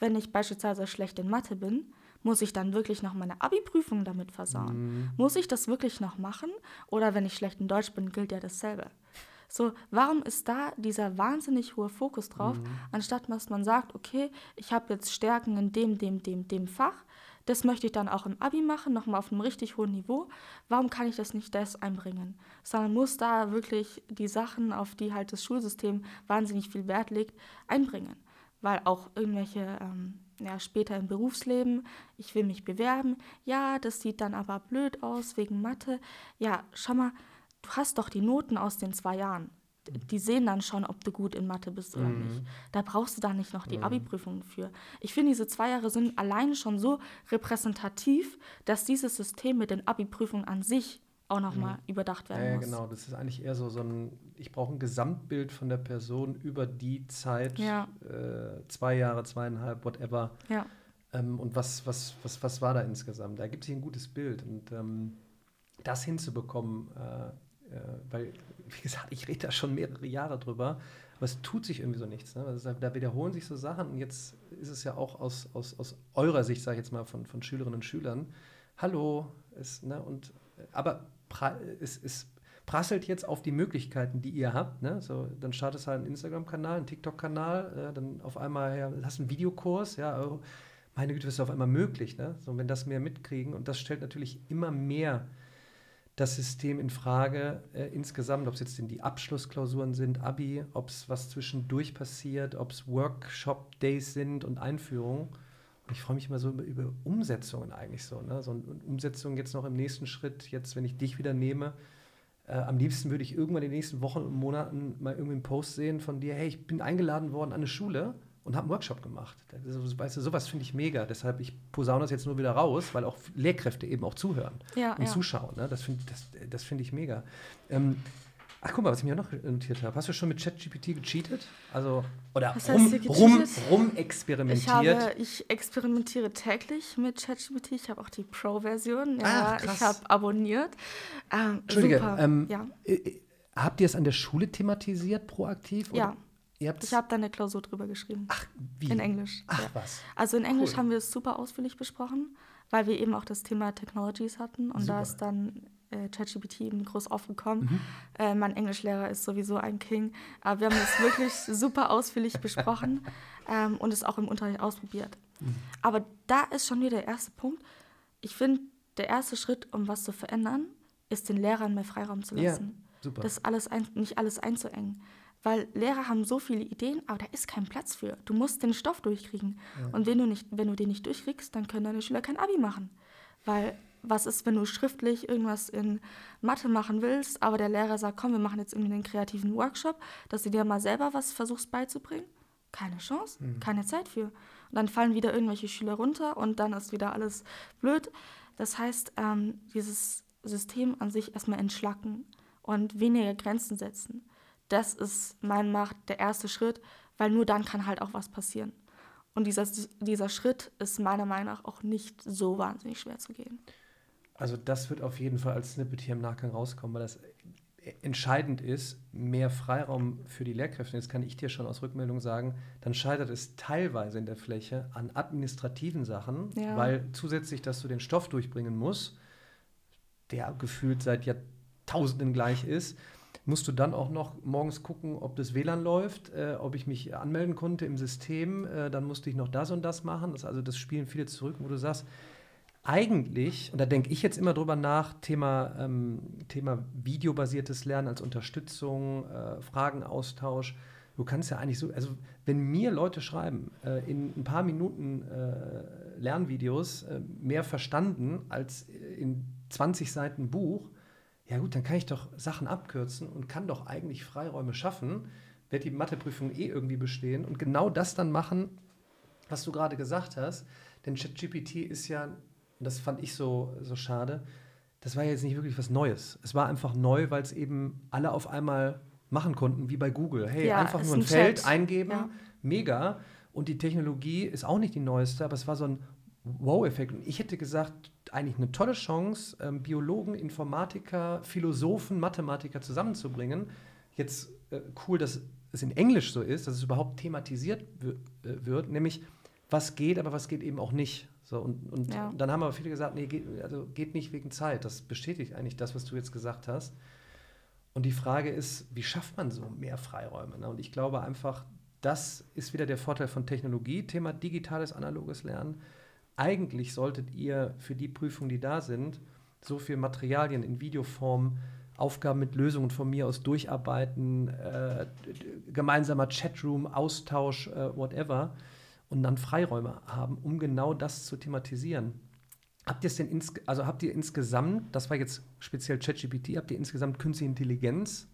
Wenn ich beispielsweise schlecht in Mathe bin, muss ich dann wirklich noch meine Abi-Prüfung damit versauen? Mhm. Muss ich das wirklich noch machen? Oder wenn ich schlecht in Deutsch bin, gilt ja dasselbe. So, warum ist da dieser wahnsinnig hohe Fokus drauf, anstatt dass man sagt, okay, ich habe jetzt Stärken in dem Fach, das möchte ich dann auch im Abi machen, nochmal auf einem richtig hohen Niveau. Warum kann ich das nicht das einbringen? Sondern muss da wirklich die Sachen, auf die halt das Schulsystem wahnsinnig viel Wert legt, einbringen. Weil auch irgendwelche, später im Berufsleben, ich will mich bewerben, ja, das sieht dann aber blöd aus wegen Mathe. Ja, schau mal, du hast doch die Noten aus den 2 Jahren. Die sehen dann schon, ob du gut in Mathe bist oder nicht. Da brauchst du dann nicht noch die Abi-Prüfungen für. Ich finde, diese 2 Jahre sind alleine schon so repräsentativ, dass dieses System mit den Abi-Prüfungen an sich auch nochmal überdacht werden muss. Ja, genau. Das ist eigentlich eher so ein, ich brauche ein Gesamtbild von der Person über die Zeit, 2 Jahre, 2,5, whatever. Ja. Und was war da insgesamt? Da gibt es hier ein gutes Bild. Und das hinzubekommen, weil, wie gesagt, ich rede da schon mehrere Jahre drüber, aber es tut sich irgendwie so nichts. Ne? Also, da wiederholen sich so Sachen und jetzt ist es ja auch aus eurer Sicht, sage ich jetzt mal, von Schülerinnen und Schülern, hallo, es prasselt jetzt auf die Möglichkeiten, die ihr habt. Ne? So, dann startest halt einen Instagram-Kanal, einen TikTok-Kanal, dann auf einmal hast du einen Videokurs, meine Güte, das ist auf einmal möglich. Ne? So, wenn das mehr mitkriegen, und das stellt natürlich immer mehr das System in Frage insgesamt, ob es jetzt denn die Abschlussklausuren sind, Abi, ob es was zwischendurch passiert, ob es Workshop-Days sind und Einführungen. Und ich freue mich immer so über Umsetzungen eigentlich so. Ne? So eine Umsetzung jetzt noch im nächsten Schritt, jetzt wenn ich dich wieder nehme. Am liebsten würde ich irgendwann in den nächsten Wochen und Monaten mal irgendwie einen Post sehen von dir, hey, ich bin eingeladen worden an eine Schule und habe einen Workshop gemacht. Weißt du, sowas finde ich mega. Deshalb, ich posaune das jetzt nur wieder raus, weil auch Lehrkräfte eben auch zuhören zuschauen. Ne? Das finde ich mega. Guck mal, was ich mir noch notiert habe. Hast du schon mit ChatGPT gecheatet? Also, oder rumexperimentiert? Ich experimentiere täglich mit ChatGPT. Ich habe auch die Pro-Version. Ja, ich habe abonniert. Entschuldige, super. Habt ihr es an der Schule thematisiert, proaktiv? Oder? Ja. Ich habe da eine Klausur drüber geschrieben. Ach, wie? In Englisch. Also in Englisch haben wir es super ausführlich besprochen, weil wir eben auch das Thema Technologies hatten. Und da ist dann ChatGPT eben groß aufgekommen. Mein Englischlehrer ist sowieso ein King. Aber wir haben es wirklich super ausführlich besprochen und es auch im Unterricht ausprobiert. Aber da ist schon wieder der erste Punkt. Ich finde, der erste Schritt, um was zu verändern, ist den Lehrern mehr Freiraum zu lassen. Ja, super. Das nicht alles einzuengen. Weil Lehrer haben so viele Ideen, aber da ist kein Platz für. Du musst den Stoff durchkriegen. Ja. Und wenn du den nicht durchkriegst, dann können deine Schüler kein Abi machen. Weil was ist, wenn du schriftlich irgendwas in Mathe machen willst, aber der Lehrer sagt, komm, wir machen jetzt irgendwie einen kreativen Workshop, dass du dir mal selber was versuchst beizubringen? Keine Chance, keine Zeit für. Und dann fallen wieder irgendwelche Schüler runter und dann ist wieder alles blöd. Das heißt, dieses System an sich erstmal entschlacken und weniger Grenzen setzen. Das ist meiner Meinung nach der erste Schritt, weil nur dann kann halt auch was passieren. Und dieser Schritt ist meiner Meinung nach auch nicht so wahnsinnig schwer zu gehen. Also das wird auf jeden Fall als Snippet hier im Nachgang rauskommen, weil das entscheidend ist, mehr Freiraum für die Lehrkräfte. Jetzt kann ich dir schon aus Rückmeldung sagen, dann scheitert es teilweise in der Fläche an administrativen Sachen, weil zusätzlich, dass du den Stoff durchbringen musst, der gefühlt seit Jahrtausenden gleich ist, musst du dann auch noch morgens gucken, ob das WLAN läuft, ob ich mich anmelden konnte im System, dann musste ich noch das und das machen. Das spielen viele zurück, wo du sagst, eigentlich, und da denke ich jetzt immer drüber nach, Thema videobasiertes Lernen als Unterstützung, Fragenaustausch. Du kannst ja eigentlich so, also wenn mir Leute schreiben, in ein paar Minuten Lernvideos mehr verstanden als in 20 Seiten Buch, ja gut, dann kann ich doch Sachen abkürzen und kann doch eigentlich Freiräume schaffen, werde die Matheprüfung irgendwie bestehen und genau das dann machen, was du gerade gesagt hast. Denn ChatGPT ist ja, und das fand ich so schade, das war ja jetzt nicht wirklich was Neues. Es war einfach neu, weil es eben alle auf einmal machen konnten, wie bei Google. Hey, einfach nur ein Feld eingeben, mega. Und die Technologie ist auch nicht die neueste, aber es war so ein Wow-Effekt. Und ich hätte gesagt, eigentlich eine tolle Chance, Biologen, Informatiker, Philosophen, Mathematiker zusammenzubringen. Jetzt cool, dass es in Englisch so ist, dass es überhaupt thematisiert wird, nämlich was geht, aber was geht eben auch nicht. So, und ja. Dann haben aber viele gesagt, nee, geht nicht wegen Zeit. Das bestätigt eigentlich das, was du jetzt gesagt hast. Und die Frage ist, wie schafft man so mehr Freiräume? Ne? Und ich glaube einfach, das ist wieder der Vorteil von Technologie, Thema digitales, analoges Lernen. Eigentlich solltet ihr für die Prüfungen, die da sind, so viel Materialien in Videoform, Aufgaben mit Lösungen von mir aus durcharbeiten, gemeinsamer Chatroom, Austausch, whatever, und dann Freiräume haben, um genau das zu thematisieren. Habt ihr es denn habt ihr insgesamt, das war jetzt speziell ChatGPT, habt ihr insgesamt Künstliche Intelligenz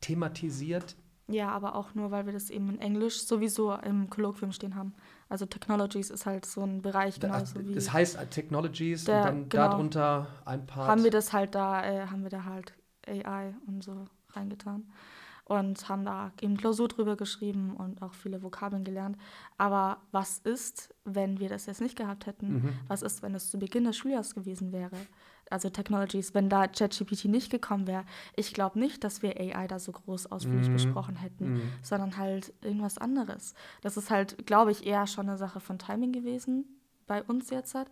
thematisiert? Ja, aber auch nur, weil wir das eben in Englisch sowieso im Kolloquium stehen haben. Also Technologies ist halt so ein Bereich, genauso wie... Das heißt Technologies und dann genau, darunter ein paar... Haben wir da halt AI und so reingetan und haben da eben Klausur drüber geschrieben und auch viele Vokabeln gelernt. Aber was ist, wenn wir das jetzt nicht gehabt hätten? Mhm. Was ist, wenn es zu Beginn des Schuljahres gewesen wäre? Also Technologies, wenn da ChatGPT nicht gekommen wäre, ich glaube nicht, dass wir AI da so groß ausführlich besprochen hätten, sondern halt irgendwas anderes. Das ist halt, glaube ich, eher schon eine Sache von Timing gewesen bei uns jetzt halt.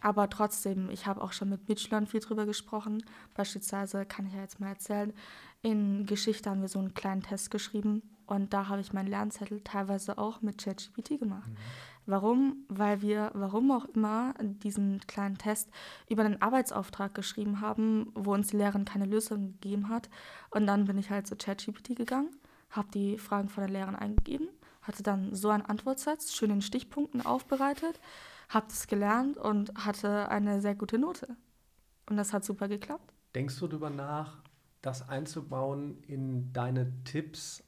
Aber trotzdem, ich habe auch schon mit Mitschülern viel drüber gesprochen. Beispielsweise kann ich ja jetzt mal erzählen, in Geschichte haben wir so einen kleinen Test geschrieben und da habe ich meinen Lernzettel teilweise auch mit ChatGPT gemacht. Mhm. Warum? Weil wir, warum auch immer, diesen kleinen Test über einen Arbeitsauftrag geschrieben haben, wo uns die Lehrerin keine Lösung gegeben hat. Und dann bin ich halt zu ChatGPT gegangen, habe die Fragen von der Lehrerin eingegeben, hatte dann so einen Antwortsatz, schön in Stichpunkten aufbereitet, habe das gelernt und hatte eine sehr gute Note. Und das hat super geklappt. Denkst du darüber nach, das einzubauen in deine Tipps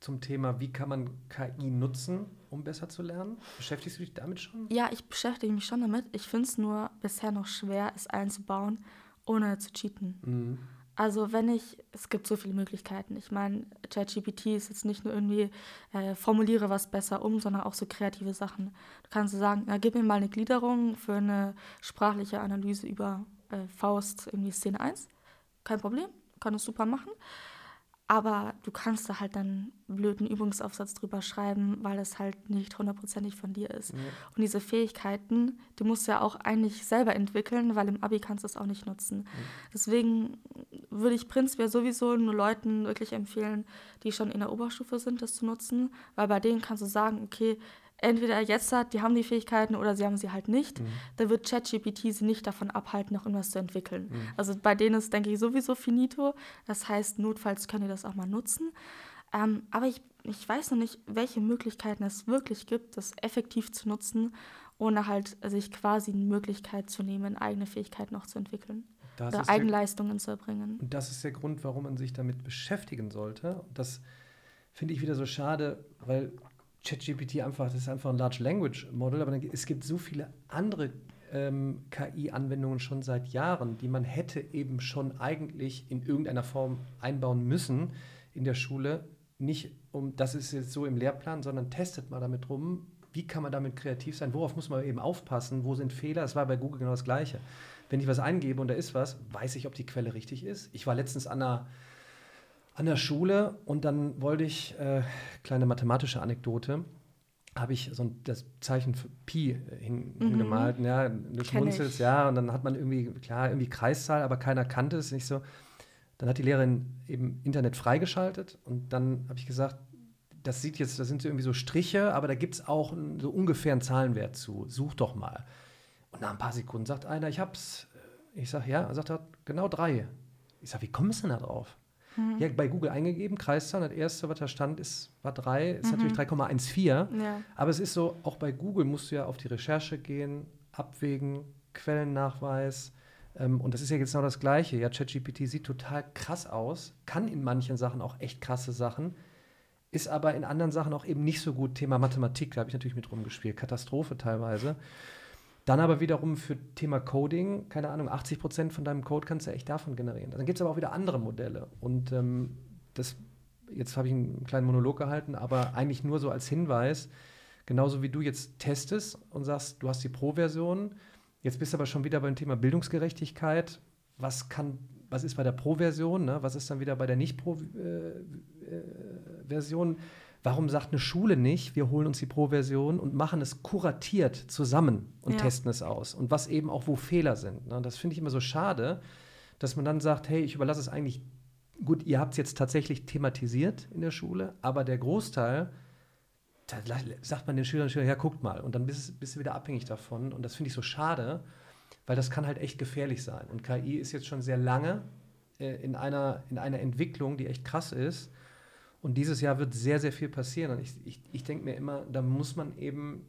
zum Thema, wie kann man KI nutzen, um besser zu lernen? Beschäftigst du dich damit schon? Ja, ich beschäftige mich schon damit. Ich finde es nur bisher noch schwer, es einzubauen, ohne zu cheaten. Mhm. Also es gibt so viele Möglichkeiten. Ich meine, ChatGPT ist jetzt nicht nur irgendwie, formuliere was besser um, sondern auch so kreative Sachen. Du kannst so sagen, gib mir mal eine Gliederung für eine sprachliche Analyse über Faust, irgendwie Szene 1. Kein Problem, kann es super machen. Aber du kannst da halt dann einen blöden Übungsaufsatz drüber schreiben, weil es halt nicht hundertprozentig von dir ist. Ja. Und diese Fähigkeiten, die musst du ja auch eigentlich selber entwickeln, weil im Abi kannst du es auch nicht nutzen. Ja. Deswegen würde ich prinzipiell sowieso nur Leuten wirklich empfehlen, die schon in der Oberstufe sind, das zu nutzen. Weil bei denen kannst du sagen, okay, entweder jetzt die haben die Fähigkeiten oder sie haben sie halt nicht. Mhm. Dann wird ChatGPT sie nicht davon abhalten, noch irgendwas zu entwickeln. Mhm. Also bei denen ist, denke ich, sowieso finito. Das heißt, notfalls können die das auch mal nutzen. Aber ich weiß noch nicht, welche Möglichkeiten es wirklich gibt, das effektiv zu nutzen, ohne halt sich quasi eine Möglichkeit zu nehmen, eigene Fähigkeiten noch zu entwickeln oder Eigenleistungen zu erbringen. Und das ist der Grund, warum man sich damit beschäftigen sollte. Und das finde ich wieder so schade, weil ChatGPT ist einfach ein Large Language Model, aber es gibt so viele andere KI-Anwendungen schon seit Jahren, die man hätte eben schon eigentlich in irgendeiner Form einbauen müssen in der Schule. Nicht das ist jetzt so im Lehrplan, sondern testet mal damit rum, wie kann man damit kreativ sein, worauf muss man eben aufpassen, wo sind Fehler, es war bei Google genau das Gleiche. Wenn ich was eingebe und da ist was, weiß ich, ob die Quelle richtig ist. Ich war letztens an der Schule und dann wollte ich, kleine mathematische Anekdote, habe ich das Zeichen für Pi hingemalt, ja, du schmunzelst, ja, und dann hat man irgendwie Kreiszahl, aber keiner kannte es, nicht so. Dann hat die Lehrerin eben Internet freigeschaltet und dann habe ich gesagt, da sind so irgendwie so Striche, aber da gibt es auch so ungefähr einen Zahlenwert zu, such doch mal. Und nach ein paar Sekunden sagt einer, ich hab's. Ich sage, ja, er sagt, genau 3. Ich sage, wie kommst du denn da drauf? Ja, bei Google eingegeben, Kreiszahl, das erste, was da stand, war 3, ist natürlich 3,14. Ja. Aber es ist so, auch bei Google musst du ja auf die Recherche gehen, abwägen, Quellennachweis. Und das ist ja jetzt genau das Gleiche. Ja, ChatGPT sieht total krass aus, kann in manchen Sachen auch echt krasse Sachen, ist aber in anderen Sachen auch eben nicht so gut. Thema Mathematik, da habe ich natürlich mit rumgespielt, Katastrophe teilweise. Dann aber wiederum für Thema Coding, keine Ahnung, 80% von deinem Code kannst du echt davon generieren. Dann gibt es aber auch wieder andere Modelle. Und jetzt habe ich einen kleinen Monolog gehalten, aber eigentlich nur so als Hinweis, genauso wie du jetzt testest und sagst, du hast die Pro-Version, jetzt bist du aber schon wieder beim Thema Bildungsgerechtigkeit. Was kann was ist bei der Pro-Version, ne? Was ist dann wieder bei der Nicht-Pro-Version? Warum sagt eine Schule nicht, wir holen uns die Pro-Version und machen es kuratiert zusammen und testen es aus? Und was eben auch, wo Fehler sind. Ne? Das finde ich immer so schade, dass man dann sagt, hey, ich überlasse es eigentlich, gut, ihr habt es jetzt tatsächlich thematisiert in der Schule, aber der Großteil, da sagt man den Schülern und Schülern, ja, guckt mal. Und dann bist du wieder abhängig davon. Und das finde ich so schade, weil das kann halt echt gefährlich sein. Und KI ist jetzt schon sehr lange in einer Entwicklung, die echt krass ist. Und dieses Jahr wird sehr, sehr viel passieren. Und ich denke mir immer, da muss man eben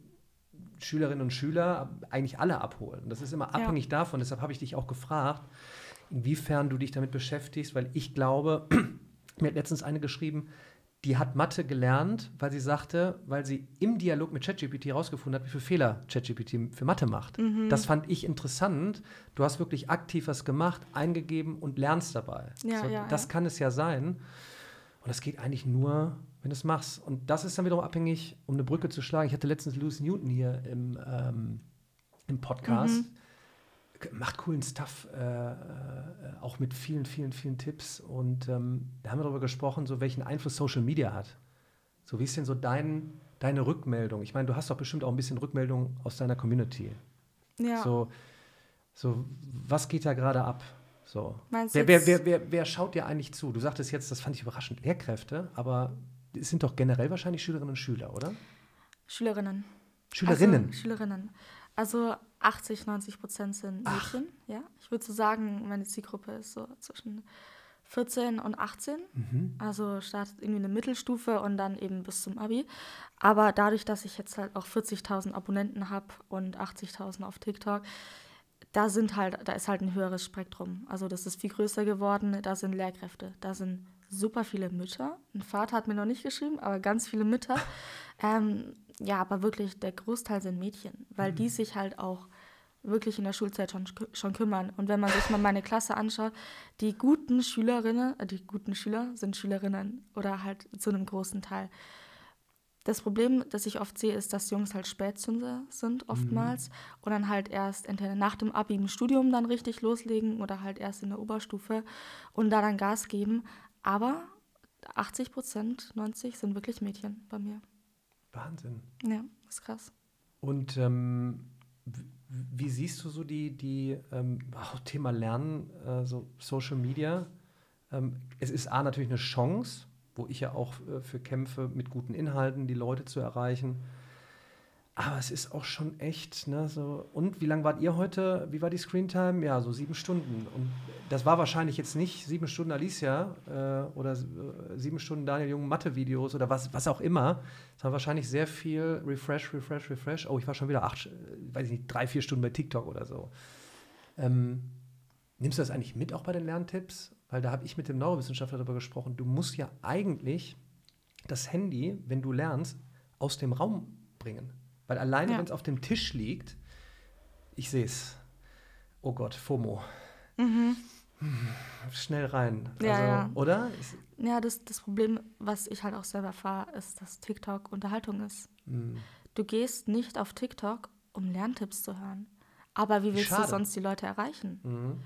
Schülerinnen und Schüler eigentlich alle abholen. Und das ist immer abhängig davon. Deshalb habe ich dich auch gefragt, inwiefern du dich damit beschäftigst, weil ich glaube, mir hat letztens eine geschrieben, die hat Mathe gelernt, weil sie sagte, weil sie im Dialog mit ChatGPT herausgefunden hat, wie viele Fehler ChatGPT für Mathe macht. Mhm. Das fand ich interessant. Du hast wirklich aktiv was gemacht, eingegeben und lernst dabei. Ja, so, ja, das kann es ja sein. Und das geht eigentlich nur, wenn du es machst. Und das ist dann wiederum abhängig, um eine Brücke zu schlagen. Ich hatte letztens Lewis Newton hier im Podcast. Mhm. Macht coolen Stuff, auch mit vielen, vielen, vielen Tipps. Und da haben wir darüber gesprochen, so welchen Einfluss Social Media hat. So, wie ist denn so deine Rückmeldung? Ich meine, du hast doch bestimmt auch ein bisschen Rückmeldung aus deiner Community. Ja. So was geht da gerade ab? So. Wer schaut dir eigentlich zu? Du sagtest jetzt, das fand ich überraschend, Lehrkräfte, aber es sind doch generell wahrscheinlich Schülerinnen und Schüler, oder? Schülerinnen. Also 80-90% sind Mädchen, ja. Ich würde so sagen, meine Zielgruppe ist so zwischen 14 und 18. Mhm. Also startet irgendwie eine Mittelstufe und dann eben bis zum Abi. Aber dadurch, dass ich jetzt halt auch 40.000 Abonnenten habe und 80.000 auf TikTok, da ist halt ein höheres Spektrum. Also das ist viel größer geworden, da sind Lehrkräfte, da sind super viele Mütter. Ein Vater hat mir noch nicht geschrieben, aber ganz viele Mütter. Aber wirklich, der Großteil sind Mädchen, weil die sich halt auch wirklich in der Schulzeit schon kümmern. Und wenn man sich mal meine Klasse anschaut, die guten Schüler sind Schülerinnen oder halt zu einem großen Teil. Das Problem, das ich oft sehe, ist, dass Jungs halt Spätzünder sind oftmals und dann halt erst entweder nach dem Abi im Studium dann richtig loslegen oder halt erst in der Oberstufe und da dann Gas geben. Aber 80%, 90% sind wirklich Mädchen bei mir. Wahnsinn. Ja, ist krass. Und wie siehst du so Thema Lernen, so Social Media? Es ist A, natürlich eine Chance, wo ich ja auch für kämpfe, mit guten Inhalten die Leute zu erreichen. Aber es ist auch schon echt, ne, so. Und wie lange wart ihr heute? Wie war die Screentime? Ja, so 7 Stunden. Und das war wahrscheinlich jetzt nicht 7 Stunden Alicia oder 7 Stunden Daniel Jung Mathe-Videos oder was auch immer. Es war wahrscheinlich sehr viel Refresh. Oh, ich war schon wieder 3-4 Stunden bei TikTok oder so. Nimmst du das eigentlich mit auch bei den Lerntipps? Weil da habe ich mit dem Neurowissenschaftler darüber gesprochen, du musst ja eigentlich das Handy, wenn du lernst, aus dem Raum bringen. Weil alleine, wenn es auf dem Tisch liegt, ich sehe es. Oh Gott, FOMO. Mhm. Schnell rein. Ja, also, ja. Oder? Ja, das Problem, was ich halt auch selber erfahre, ist, dass TikTok Unterhaltung ist. Mhm. Du gehst nicht auf TikTok, um Lerntipps zu hören. Aber wie willst du sonst die Leute erreichen? Mhm.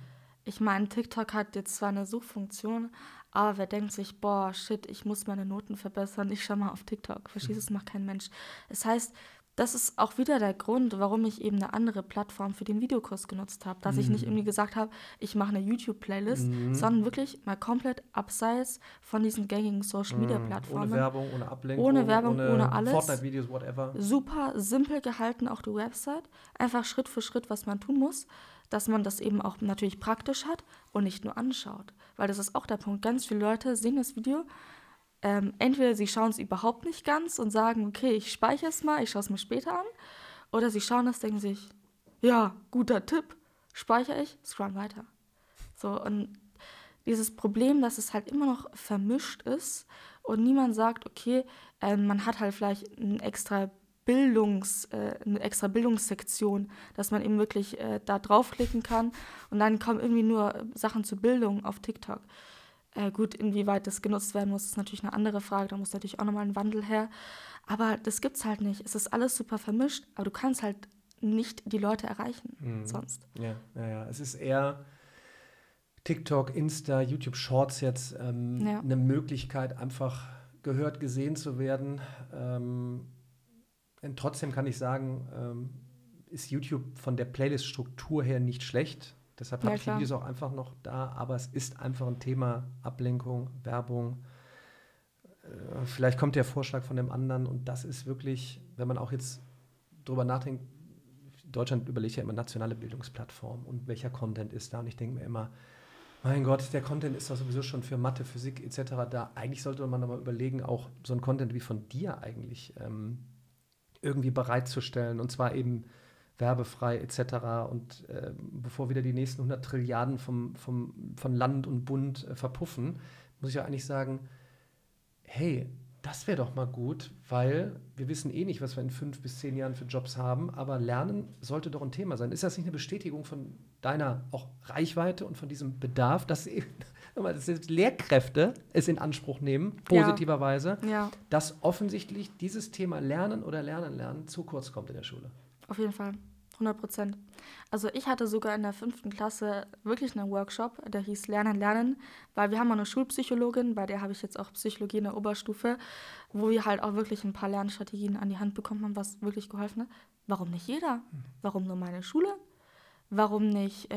Ich meine, TikTok hat jetzt zwar eine Suchfunktion, aber wer denkt sich, boah, shit, ich muss meine Noten verbessern, ich schau mal auf TikTok. Verstehst du, das macht kein Mensch. Das heißt, das ist auch wieder der Grund, warum ich eben eine andere Plattform für den Videokurs genutzt habe. Dass ich nicht irgendwie gesagt habe, ich mache eine YouTube-Playlist, sondern wirklich mal komplett abseits von diesen gängigen Social-Media-Plattformen. Ohne Werbung, ohne Ablenkung, ohne alles. Fortnite-Videos, whatever. Super simpel gehalten, auch die Website. Einfach Schritt für Schritt, was man tun muss, dass man das eben auch natürlich praktisch hat und nicht nur anschaut. Weil das ist auch der Punkt. Ganz viele Leute sehen das Video, entweder sie schauen es überhaupt nicht ganz und sagen, okay, ich speichere es mal, ich schaue es mir später an. Oder sie schauen das, denken sich, ja, guter Tipp, speichere ich, scroll weiter. So, und dieses Problem, dass es halt immer noch vermischt ist und niemand sagt, okay, man hat halt vielleicht eine extra Bildungssektion, dass man eben wirklich da draufklicken kann und dann kommen irgendwie nur Sachen zur Bildung auf TikTok. Gut, inwieweit das genutzt werden muss, ist natürlich eine andere Frage, da muss natürlich auch nochmal ein Wandel her, aber das gibt's halt nicht, es ist alles super vermischt, aber du kannst halt nicht die Leute erreichen sonst. Ja, es ist eher TikTok, Insta, YouTube Shorts jetzt eine Möglichkeit, einfach gehört, gesehen zu werden. Und trotzdem kann ich sagen, ist YouTube von der Playlist-Struktur her nicht schlecht. Deshalb habe ich die Videos auch einfach noch da. Aber es ist einfach ein Thema Ablenkung, Werbung. Vielleicht kommt der Vorschlag von dem anderen. Und das ist wirklich, wenn man auch jetzt drüber nachdenkt, Deutschland überlegt ja immer nationale Bildungsplattformen und welcher Content ist da. Und ich denke mir immer, mein Gott, der Content ist doch sowieso schon für Mathe, Physik etc. da. Eigentlich sollte man aber überlegen, auch so ein Content wie von dir eigentlich irgendwie bereitzustellen. Und zwar eben werbefrei etc. Und bevor wieder die nächsten 100 Trilliarden von Land und Bund verpuffen, muss ich ja eigentlich sagen, hey, das wäre doch mal gut, weil wir wissen eh nicht, was wir in 5 bis 10 Jahren für Jobs haben, aber Lernen sollte doch ein Thema sein. Ist das nicht eine Bestätigung von deiner auch Reichweite und von diesem Bedarf, dass eben, dass Lehrkräfte es in Anspruch nehmen, positiverweise, dass offensichtlich dieses Thema Lernen oder Lernen zu kurz kommt in der Schule? Auf jeden Fall, 100%. Also ich hatte sogar in der 5. Klasse wirklich einen Workshop, der hieß Lernen, Lernen, weil wir haben eine Schulpsychologin, bei der habe ich jetzt auch Psychologie in der Oberstufe, wo wir halt auch wirklich ein paar Lernstrategien an die Hand bekommen haben, was wirklich geholfen hat. Warum nicht jeder? Warum nur meine Schule? Warum nicht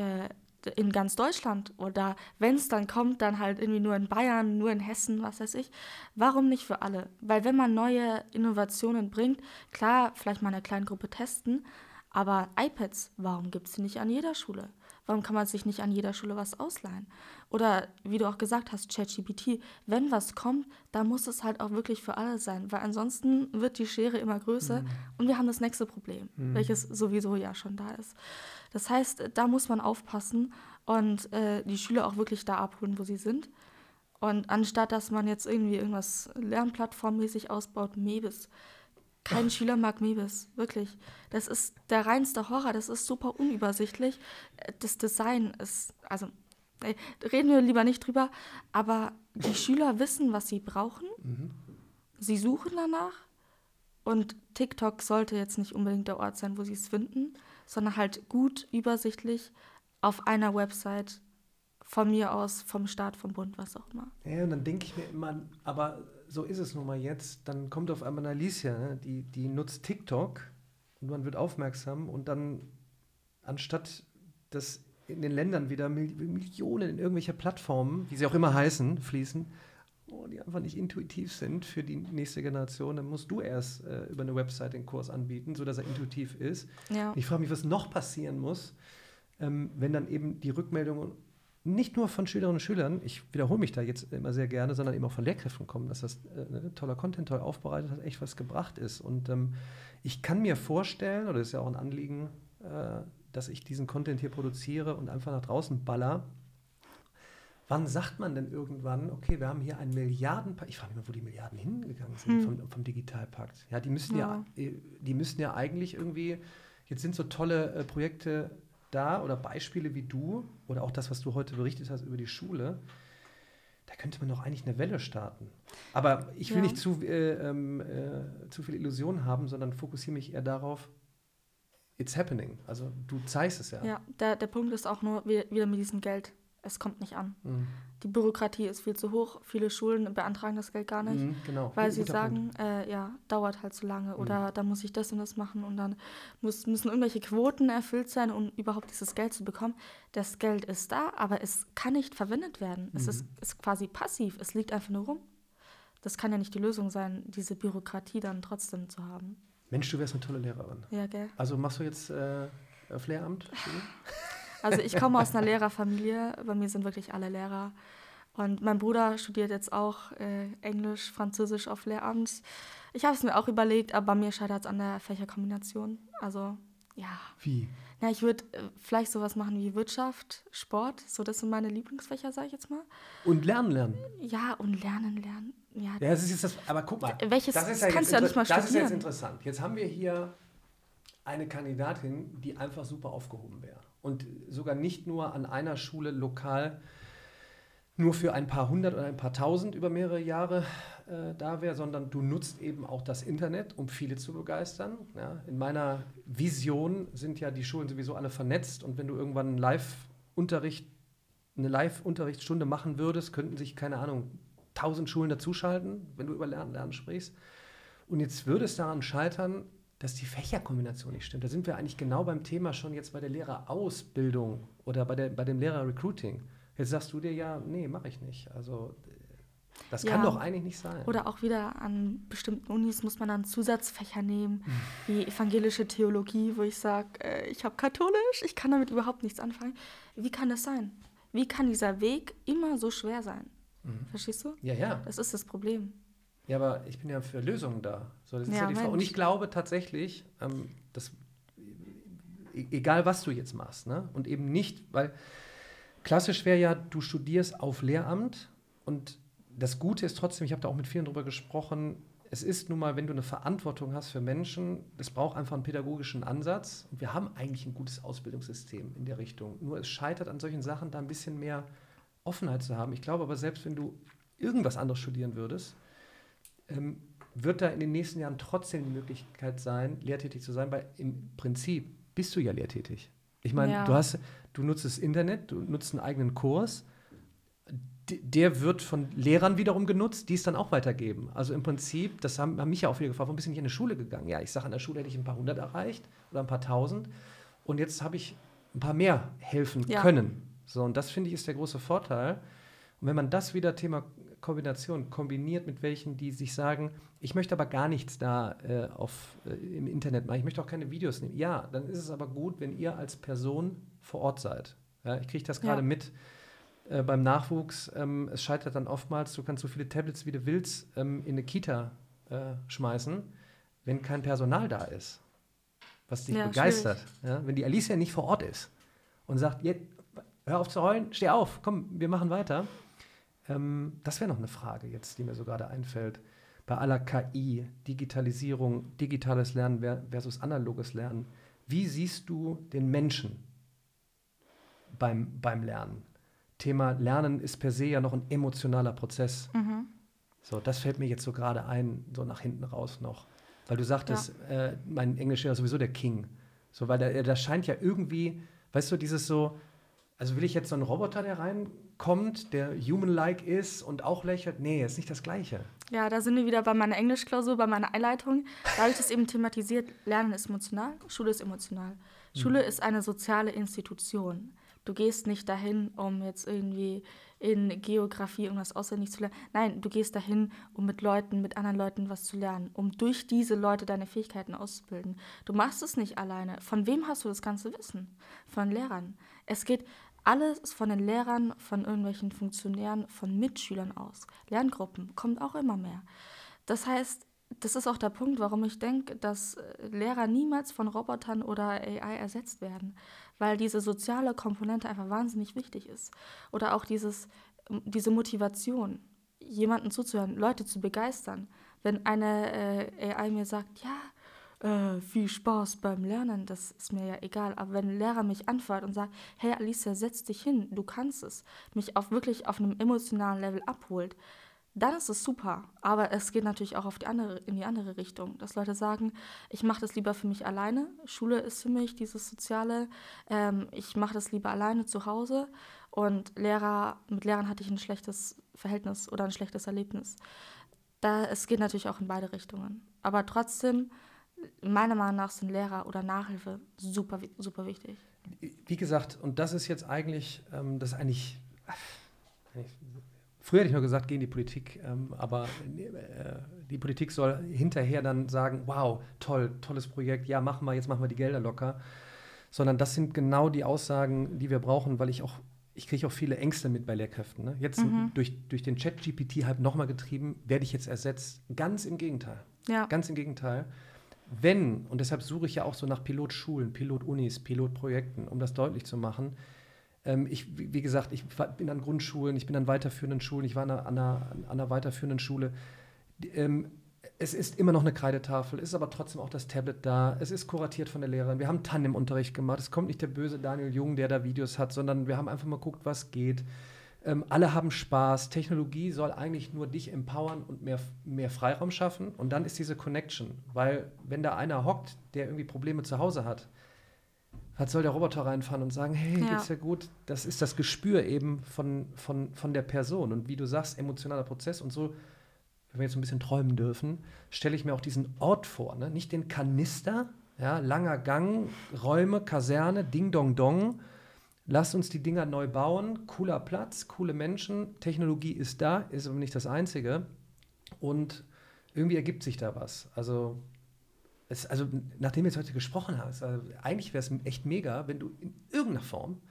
in ganz Deutschland? Oder wenn es dann kommt, dann halt irgendwie nur in Bayern, nur in Hessen, was weiß ich. Warum nicht für alle? Weil wenn man neue Innovationen bringt, klar, vielleicht mal in einer kleinen Gruppe testen, aber iPads, warum gibt es die nicht an jeder Schule? Warum kann man sich nicht an jeder Schule was ausleihen? Oder wie du auch gesagt hast, ChatGPT, wenn was kommt, dann muss es halt auch wirklich für alle sein, weil ansonsten wird die Schere immer größer und wir haben das nächste Problem, welches sowieso ja schon da ist. Das heißt, da muss man aufpassen und die Schüler auch wirklich da abholen, wo sie sind. Und anstatt, dass man jetzt irgendwie irgendwas lernplattformmäßig ausbaut, Mebis. Kein Schüler mag Mebis, wirklich. Das ist der reinste Horror, das ist super unübersichtlich. Das Design ist, also reden wir lieber nicht drüber, aber die Schüler wissen, was sie brauchen, sie suchen danach und TikTok sollte jetzt nicht unbedingt der Ort sein, wo sie es finden, sondern halt gut übersichtlich auf einer Website, von mir aus, vom Staat, vom Bund, was auch immer. Ja, und dann denke ich mir immer, aber so ist es nun mal jetzt, dann kommt auf einmal Alicia, ne? die nutzt TikTok und man wird aufmerksam und dann, anstatt dass in den Ländern wieder Millionen in irgendwelche Plattformen, wie sie auch immer heißen, fließen, die einfach nicht intuitiv sind für die nächste Generation, dann musst du erst über eine Website den Kurs anbieten, sodass er intuitiv ist. Ja. Ich frage mich, was noch passieren muss, wenn dann eben die Rückmeldungen nicht nur von Schülerinnen und Schülern, ich wiederhole mich da jetzt immer sehr gerne, sondern eben auch von Lehrkräften kommen, dass das toller Content, toll aufbereitet hat, echt was gebracht ist. Und ich kann mir vorstellen, oder das ist ja auch ein Anliegen, dass ich diesen Content hier produziere und einfach nach draußen baller. Wann sagt man denn irgendwann, okay, wir haben hier einen Milliardenpakt, ich frage mich mal, wo die Milliarden hingegangen sind vom Digitalpakt. Ja, die müssten ja eigentlich irgendwie, jetzt sind so tolle Projekte da oder Beispiele wie du oder auch das, was du heute berichtet hast über die Schule, da könnte man doch eigentlich eine Welle starten. Aber ich will nicht zu viel Illusion haben, sondern fokussiere mich eher darauf, it's happening. Also du zeigst es ja. Ja, der Punkt ist auch nur wieder mit diesem Geld. Es kommt nicht an. Die Bürokratie ist viel zu hoch. Viele Schulen beantragen das Geld gar nicht, weil sie sagen, dauert halt zu lange oder da muss ich das und das machen und dann müssen irgendwelche Quoten erfüllt sein, um überhaupt dieses Geld zu bekommen. Das Geld ist da, aber es kann nicht verwendet werden. Es ist quasi passiv. Es liegt einfach nur rum. Das kann ja nicht die Lösung sein, diese Bürokratie dann trotzdem zu haben. Mensch, du wärst eine tolle Lehrerin. Ja, gell. Also machst du jetzt auf Lehramt? Also ich komme aus einer Lehrerfamilie, bei mir sind wirklich alle Lehrer und mein Bruder studiert jetzt auch Englisch, Französisch auf Lehramt. Ich habe es mir auch überlegt, aber bei mir scheitert es an der Fächerkombination, also ja. Wie? Na, ich würde vielleicht sowas machen wie Wirtschaft, Sport, so das sind meine Lieblingsfächer, sage ich jetzt mal. Und lernen. Ja, und lernen. Ja, ja, das ist jetzt das, aber guck mal, welches, das ist ja kannst jetzt, du ja nicht mal studieren. Das ist jetzt interessant, jetzt haben wir hier eine Kandidatin, die einfach super aufgehoben wäre. Und sogar nicht nur an einer Schule lokal nur für ein paar hundert oder ein paar tausend über mehrere Jahre da wäre, sondern du nutzt eben auch das Internet, um viele zu begeistern. Ja, in meiner Vision sind ja die Schulen sowieso alle vernetzt und wenn du irgendwann einen Live-Unterricht eine Live-Unterrichtsstunde machen würdest, könnten sich, keine Ahnung, 1000 Schulen dazuschalten, wenn du über Lernen sprichst. Und jetzt würde es daran scheitern, dass die Fächerkombination nicht stimmt. Da sind wir eigentlich genau beim Thema schon jetzt bei der Lehrerausbildung oder bei dem Lehrerrecruiting. Jetzt sagst du dir ja, nee, mache ich nicht. Also das kann doch eigentlich nicht sein. Oder auch wieder an bestimmten Unis muss man dann Zusatzfächer nehmen, wie evangelische Theologie, wo ich sage, ich habe katholisch, ich kann damit überhaupt nichts anfangen. Wie kann das sein? Wie kann dieser Weg immer so schwer sein? Mhm. Verstehst du? Ja, ja. Das ist das Problem. Ja, aber ich bin ja für Lösungen da. So, das ist ja die Frage. Und ich glaube tatsächlich, dass, egal was du jetzt machst, ne? Und eben nicht, weil klassisch wäre ja, du studierst auf Lehramt und das Gute ist trotzdem, ich habe da auch mit vielen drüber gesprochen, es ist nun mal, wenn du eine Verantwortung hast für Menschen, das braucht einfach einen pädagogischen Ansatz. Und wir haben eigentlich ein gutes Ausbildungssystem in der Richtung. Nur es scheitert an solchen Sachen, da ein bisschen mehr Offenheit zu haben. Ich glaube aber, selbst wenn du irgendwas anderes studieren würdest, wird da in den nächsten Jahren trotzdem die Möglichkeit sein, lehrtätig zu sein, weil im Prinzip bist du ja lehrtätig. Ich meine, du nutzt das Internet, du nutzt einen eigenen Kurs, der wird von Lehrern wiederum genutzt, die es dann auch weitergeben. Also im Prinzip, das haben mich ja auch viele gefragt, warum bist du nicht in eine Schule gegangen? Ja, ich sage, an der Schule hätte ich ein paar hundert erreicht oder ein paar tausend und jetzt habe ich ein paar mehr helfen können. So, und das, finde ich, ist der große Vorteil. Und wenn man das wieder Thema Kombination kombiniert mit welchen, die sich sagen, ich möchte aber gar nichts da im Internet machen, ich möchte auch keine Videos nehmen. Ja, dann ist es aber gut, wenn ihr als Person vor Ort seid. Ja, ich kriege das gerade mit beim Nachwuchs. Es scheitert dann oftmals, du kannst so viele Tablets, wie du willst, in eine Kita schmeißen, wenn kein Personal da ist, was dich begeistert. Ja, wenn die Alicia nicht vor Ort ist und sagt, hör auf zu heulen, steh auf, komm, wir machen weiter. Das wäre noch eine Frage jetzt, die mir so gerade einfällt. Bei aller KI, Digitalisierung, digitales Lernen versus analoges Lernen. Wie siehst du den Menschen beim Lernen? Thema Lernen ist per se ja noch ein emotionaler Prozess. Mhm. So, das fällt mir jetzt so gerade ein, so nach hinten raus noch. Weil du sagtest, mein Englischlehrer ist sowieso der King. So, weil das scheint ja irgendwie, weißt du, dieses so, also will ich jetzt so einen Roboter, der reinkommt, der human-like ist und auch lächelt? Nee, ist nicht das Gleiche. Ja, da sind wir wieder bei meiner Englischklausur, bei meiner Einleitung. Da habe ich das eben thematisiert. Lernen ist emotional, Schule ist emotional. Schule ist eine soziale Institution. Du gehst nicht dahin, um jetzt irgendwie in Geografie irgendwas auswendig zu lernen. Nein, du gehst dahin, um mit anderen Leuten was zu lernen, um durch diese Leute deine Fähigkeiten auszubilden. Du machst es nicht alleine. Von wem hast du das ganze Wissen? Von Lehrern. Es geht alles von den Lehrern, von irgendwelchen Funktionären, von Mitschülern aus. Lerngruppen kommt auch immer mehr. Das heißt, das ist auch der Punkt, warum ich denke, dass Lehrer niemals von Robotern oder AI ersetzt werden, weil diese soziale Komponente einfach wahnsinnig wichtig ist. Oder auch diese Motivation, jemandem zuzuhören, Leute zu begeistern. Wenn eine AI mir sagt, viel Spaß beim Lernen, das ist mir ja egal. Aber wenn ein Lehrer mich anfeuert und sagt, hey Alicia, setz dich hin, du kannst es, mich wirklich auf einem emotionalen Level abholt, dann ist es super. Aber es geht natürlich auch in die andere Richtung, dass Leute sagen, ich mache das lieber für mich alleine. Schule ist für mich dieses Soziale, ich mache das lieber alleine zu Hause. Und mit Lehrern hatte ich ein schlechtes Verhältnis oder ein schlechtes Erlebnis. Es geht natürlich auch in beide Richtungen. Aber trotzdem, meiner Meinung nach sind Lehrer oder Nachhilfe super, super wichtig. Wie gesagt, und das ist jetzt eigentlich, früher hätte ich nur gesagt, geh in die Politik, aber die Politik soll hinterher dann sagen, wow, toll, tolles Projekt, ja, machen wir, jetzt machen wir die Gelder locker. Sondern das sind genau die Aussagen, die wir brauchen, weil ich kriege auch viele Ängste mit bei Lehrkräften. Ne? Jetzt durch den ChatGPT halt nochmal getrieben, werde ich jetzt ersetzt. Ganz im Gegenteil. Ja. Ganz im Gegenteil. Wenn, und deshalb suche ich ja auch so nach Pilotschulen, Pilotunis, Pilotprojekten, um das deutlich zu machen. Wie gesagt, ich bin an Grundschulen, ich bin an weiterführenden Schulen, ich war an einer weiterführenden Schule. Es ist immer noch eine Kreidetafel, ist aber trotzdem auch das Tablet da, es ist kuratiert von der Lehrerin, wir haben Tandemunterricht gemacht, es kommt nicht der böse Daniel Jung, der da Videos hat, sondern wir haben einfach mal geguckt, was geht. Alle haben Spaß. Technologie soll eigentlich nur dich empowern und mehr Freiraum schaffen. Und dann ist diese Connection. Weil wenn da einer hockt, der irgendwie Probleme zu Hause hat, Was soll der Roboter reinfahren und sagen, hey, geht's ja gut? Das ist das Gespür eben von der Person. Und wie du sagst, emotionaler Prozess und so, wenn wir jetzt ein bisschen träumen dürfen, stelle ich mir auch diesen Ort vor, ne? Nicht den Kanister, ja, langer Gang, Räume, Kaserne, Ding Dong Dong. Lasst uns die Dinger neu bauen, cooler Platz, coole Menschen, Technologie ist da, ist aber nicht das Einzige. Und irgendwie ergibt sich da was. Also... Also, nachdem du jetzt heute gesprochen hast, also eigentlich wäre es echt mega, wenn du in irgendeiner Form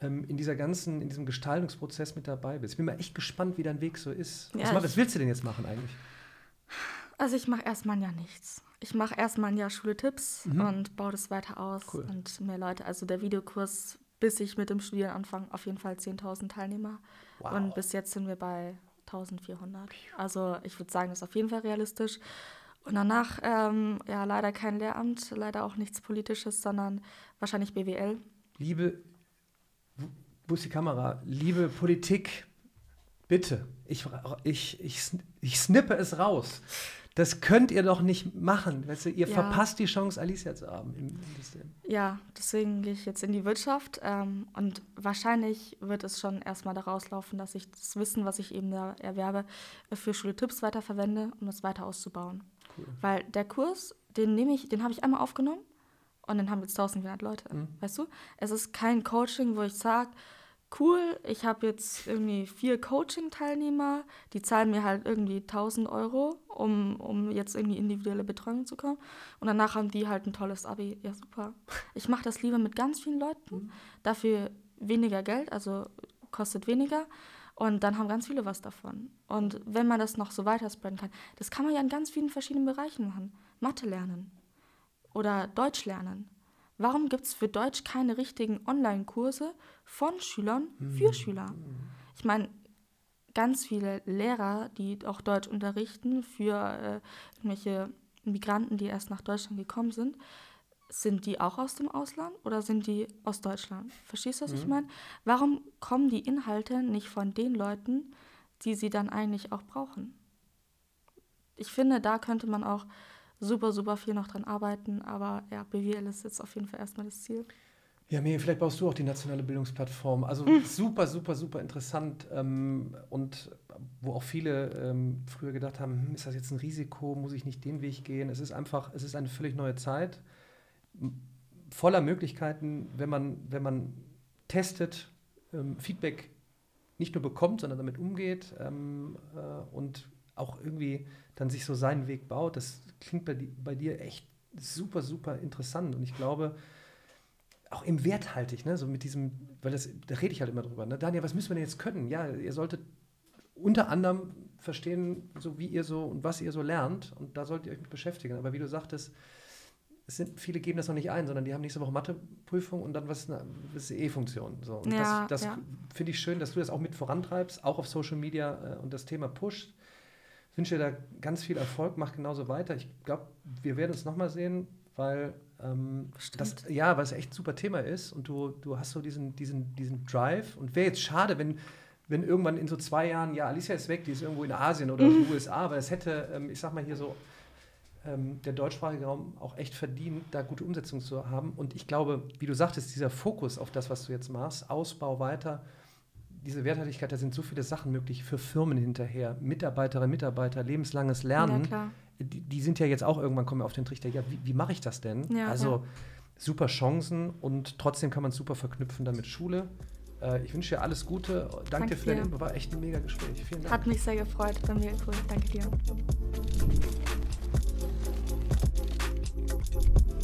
in diesem Gestaltungsprozess mit dabei bist. Ich bin mal echt gespannt, wie dein Weg so ist. Ja, was willst du denn jetzt machen eigentlich? Also, ich mache erstmal ja nichts. Ich mache erstmal ja Schule-Tipps und baue das weiter aus. Cool. Und mehr Leute, also der Videokurs, bis ich mit dem Studieren anfange, auf jeden Fall 10.000 Teilnehmer. Wow. Und bis jetzt sind wir bei 1.400. Also, ich würde sagen, das ist auf jeden Fall realistisch. Und danach, ja, leider kein Lehramt, leider auch nichts Politisches, sondern wahrscheinlich BWL. Liebe, wo ist die Kamera? Liebe Politik, bitte, ich snippe es raus. Das könnt ihr doch nicht machen. Weißt du, ihr verpasst die Chance, Alicia zu haben im System. Ja, deswegen gehe ich jetzt in die Wirtschaft. Und wahrscheinlich wird es schon erstmal daraus laufen, dass ich das Wissen, was ich eben da erwerbe, für Schule-Tipps weiterverwende, um das weiter auszubauen. Cool. Weil der Kurs, den habe ich einmal aufgenommen und dann haben jetzt 1.400 Leute. Mhm. Weißt du? Es ist kein Coaching, wo ich sage, cool, ich habe jetzt irgendwie 4 Coaching-Teilnehmer, die zahlen mir halt irgendwie 1.000 €, um jetzt irgendwie individuelle Betreuung zu kommen. Und danach haben die halt ein tolles Abi. Ja, super. Ich mache das lieber mit ganz vielen Leuten, dafür weniger Geld, also kostet weniger. Und dann haben ganz viele was davon. Und wenn man das noch so weiter spreaden kann, das kann man ja in ganz vielen verschiedenen Bereichen machen. Mathe lernen oder Deutsch lernen. Warum gibt es für Deutsch keine richtigen Online-Kurse von Schülern für Schüler? Ich meine, ganz viele Lehrer, die auch Deutsch unterrichten für irgendwelche Migranten, die erst nach Deutschland gekommen sind, sind die auch aus dem Ausland oder sind die aus Deutschland? Verstehst du, was ich meine? Warum kommen die Inhalte nicht von den Leuten, die sie dann eigentlich auch brauchen? Ich finde, da könnte man auch super, super viel noch dran arbeiten, aber ja, BWL ist jetzt auf jeden Fall erstmal das Ziel. Ja, Mie, vielleicht baust du auch die nationale Bildungsplattform. Also super, super, super interessant und wo auch viele früher gedacht haben, ist das jetzt ein Risiko, muss ich nicht den Weg gehen? Es ist eine völlig neue Zeit, voller Möglichkeiten, wenn man testet, Feedback nicht nur bekommt, sondern damit umgeht und auch irgendwie dann sich so seinen Weg baut. Das klingt bei dir echt super, super interessant. Und ich glaube, auch im Wert halte ich, ne? So mit diesem, weil da rede ich halt immer drüber. Ne? Daniel, was müssen wir denn jetzt können? Ja, ihr solltet unter anderem verstehen, so wie ihr so und was ihr so lernt. Und da solltet ihr euch mit beschäftigen. Aber wie du sagtest, viele geben das noch nicht ein, sondern die haben nächste Woche Matheprüfung und dann was ist eine E-Funktion. So. Und ja, das finde ich schön, dass du das auch mit vorantreibst, auch auf Social Media und das Thema pusht. Ich wünsche dir da ganz viel Erfolg, mach genauso weiter. Ich glaube, wir werden es nochmal sehen, weil weil es echt ein super Thema ist und du hast so diesen Drive. Und wäre jetzt schade, wenn irgendwann in so 2 Jahren, ja, Alicia ist weg, die ist irgendwo in Asien oder in den USA, weil es hätte, ich sag mal hier so, der deutschsprachige Raum auch echt verdient, da gute Umsetzung zu haben. Und ich glaube, wie du sagtest, dieser Fokus auf das, was du jetzt machst, Ausbau weiter, diese Werthaltigkeit, da sind so viele Sachen möglich für Firmen hinterher, Mitarbeiterinnen, Mitarbeiter, lebenslanges Lernen. Ja, klar. Die sind ja jetzt auch irgendwann, kommen auf den Trichter, ja, wie mache ich das denn? Ja, also super Chancen und trotzdem kann man es super verknüpfen dann mit Schule. Ich wünsche dir alles Gute. Danke dir für dein Input, war echt ein mega Gespräch. Vielen Dank. Hat mich sehr gefreut, war mega cool. Danke dir.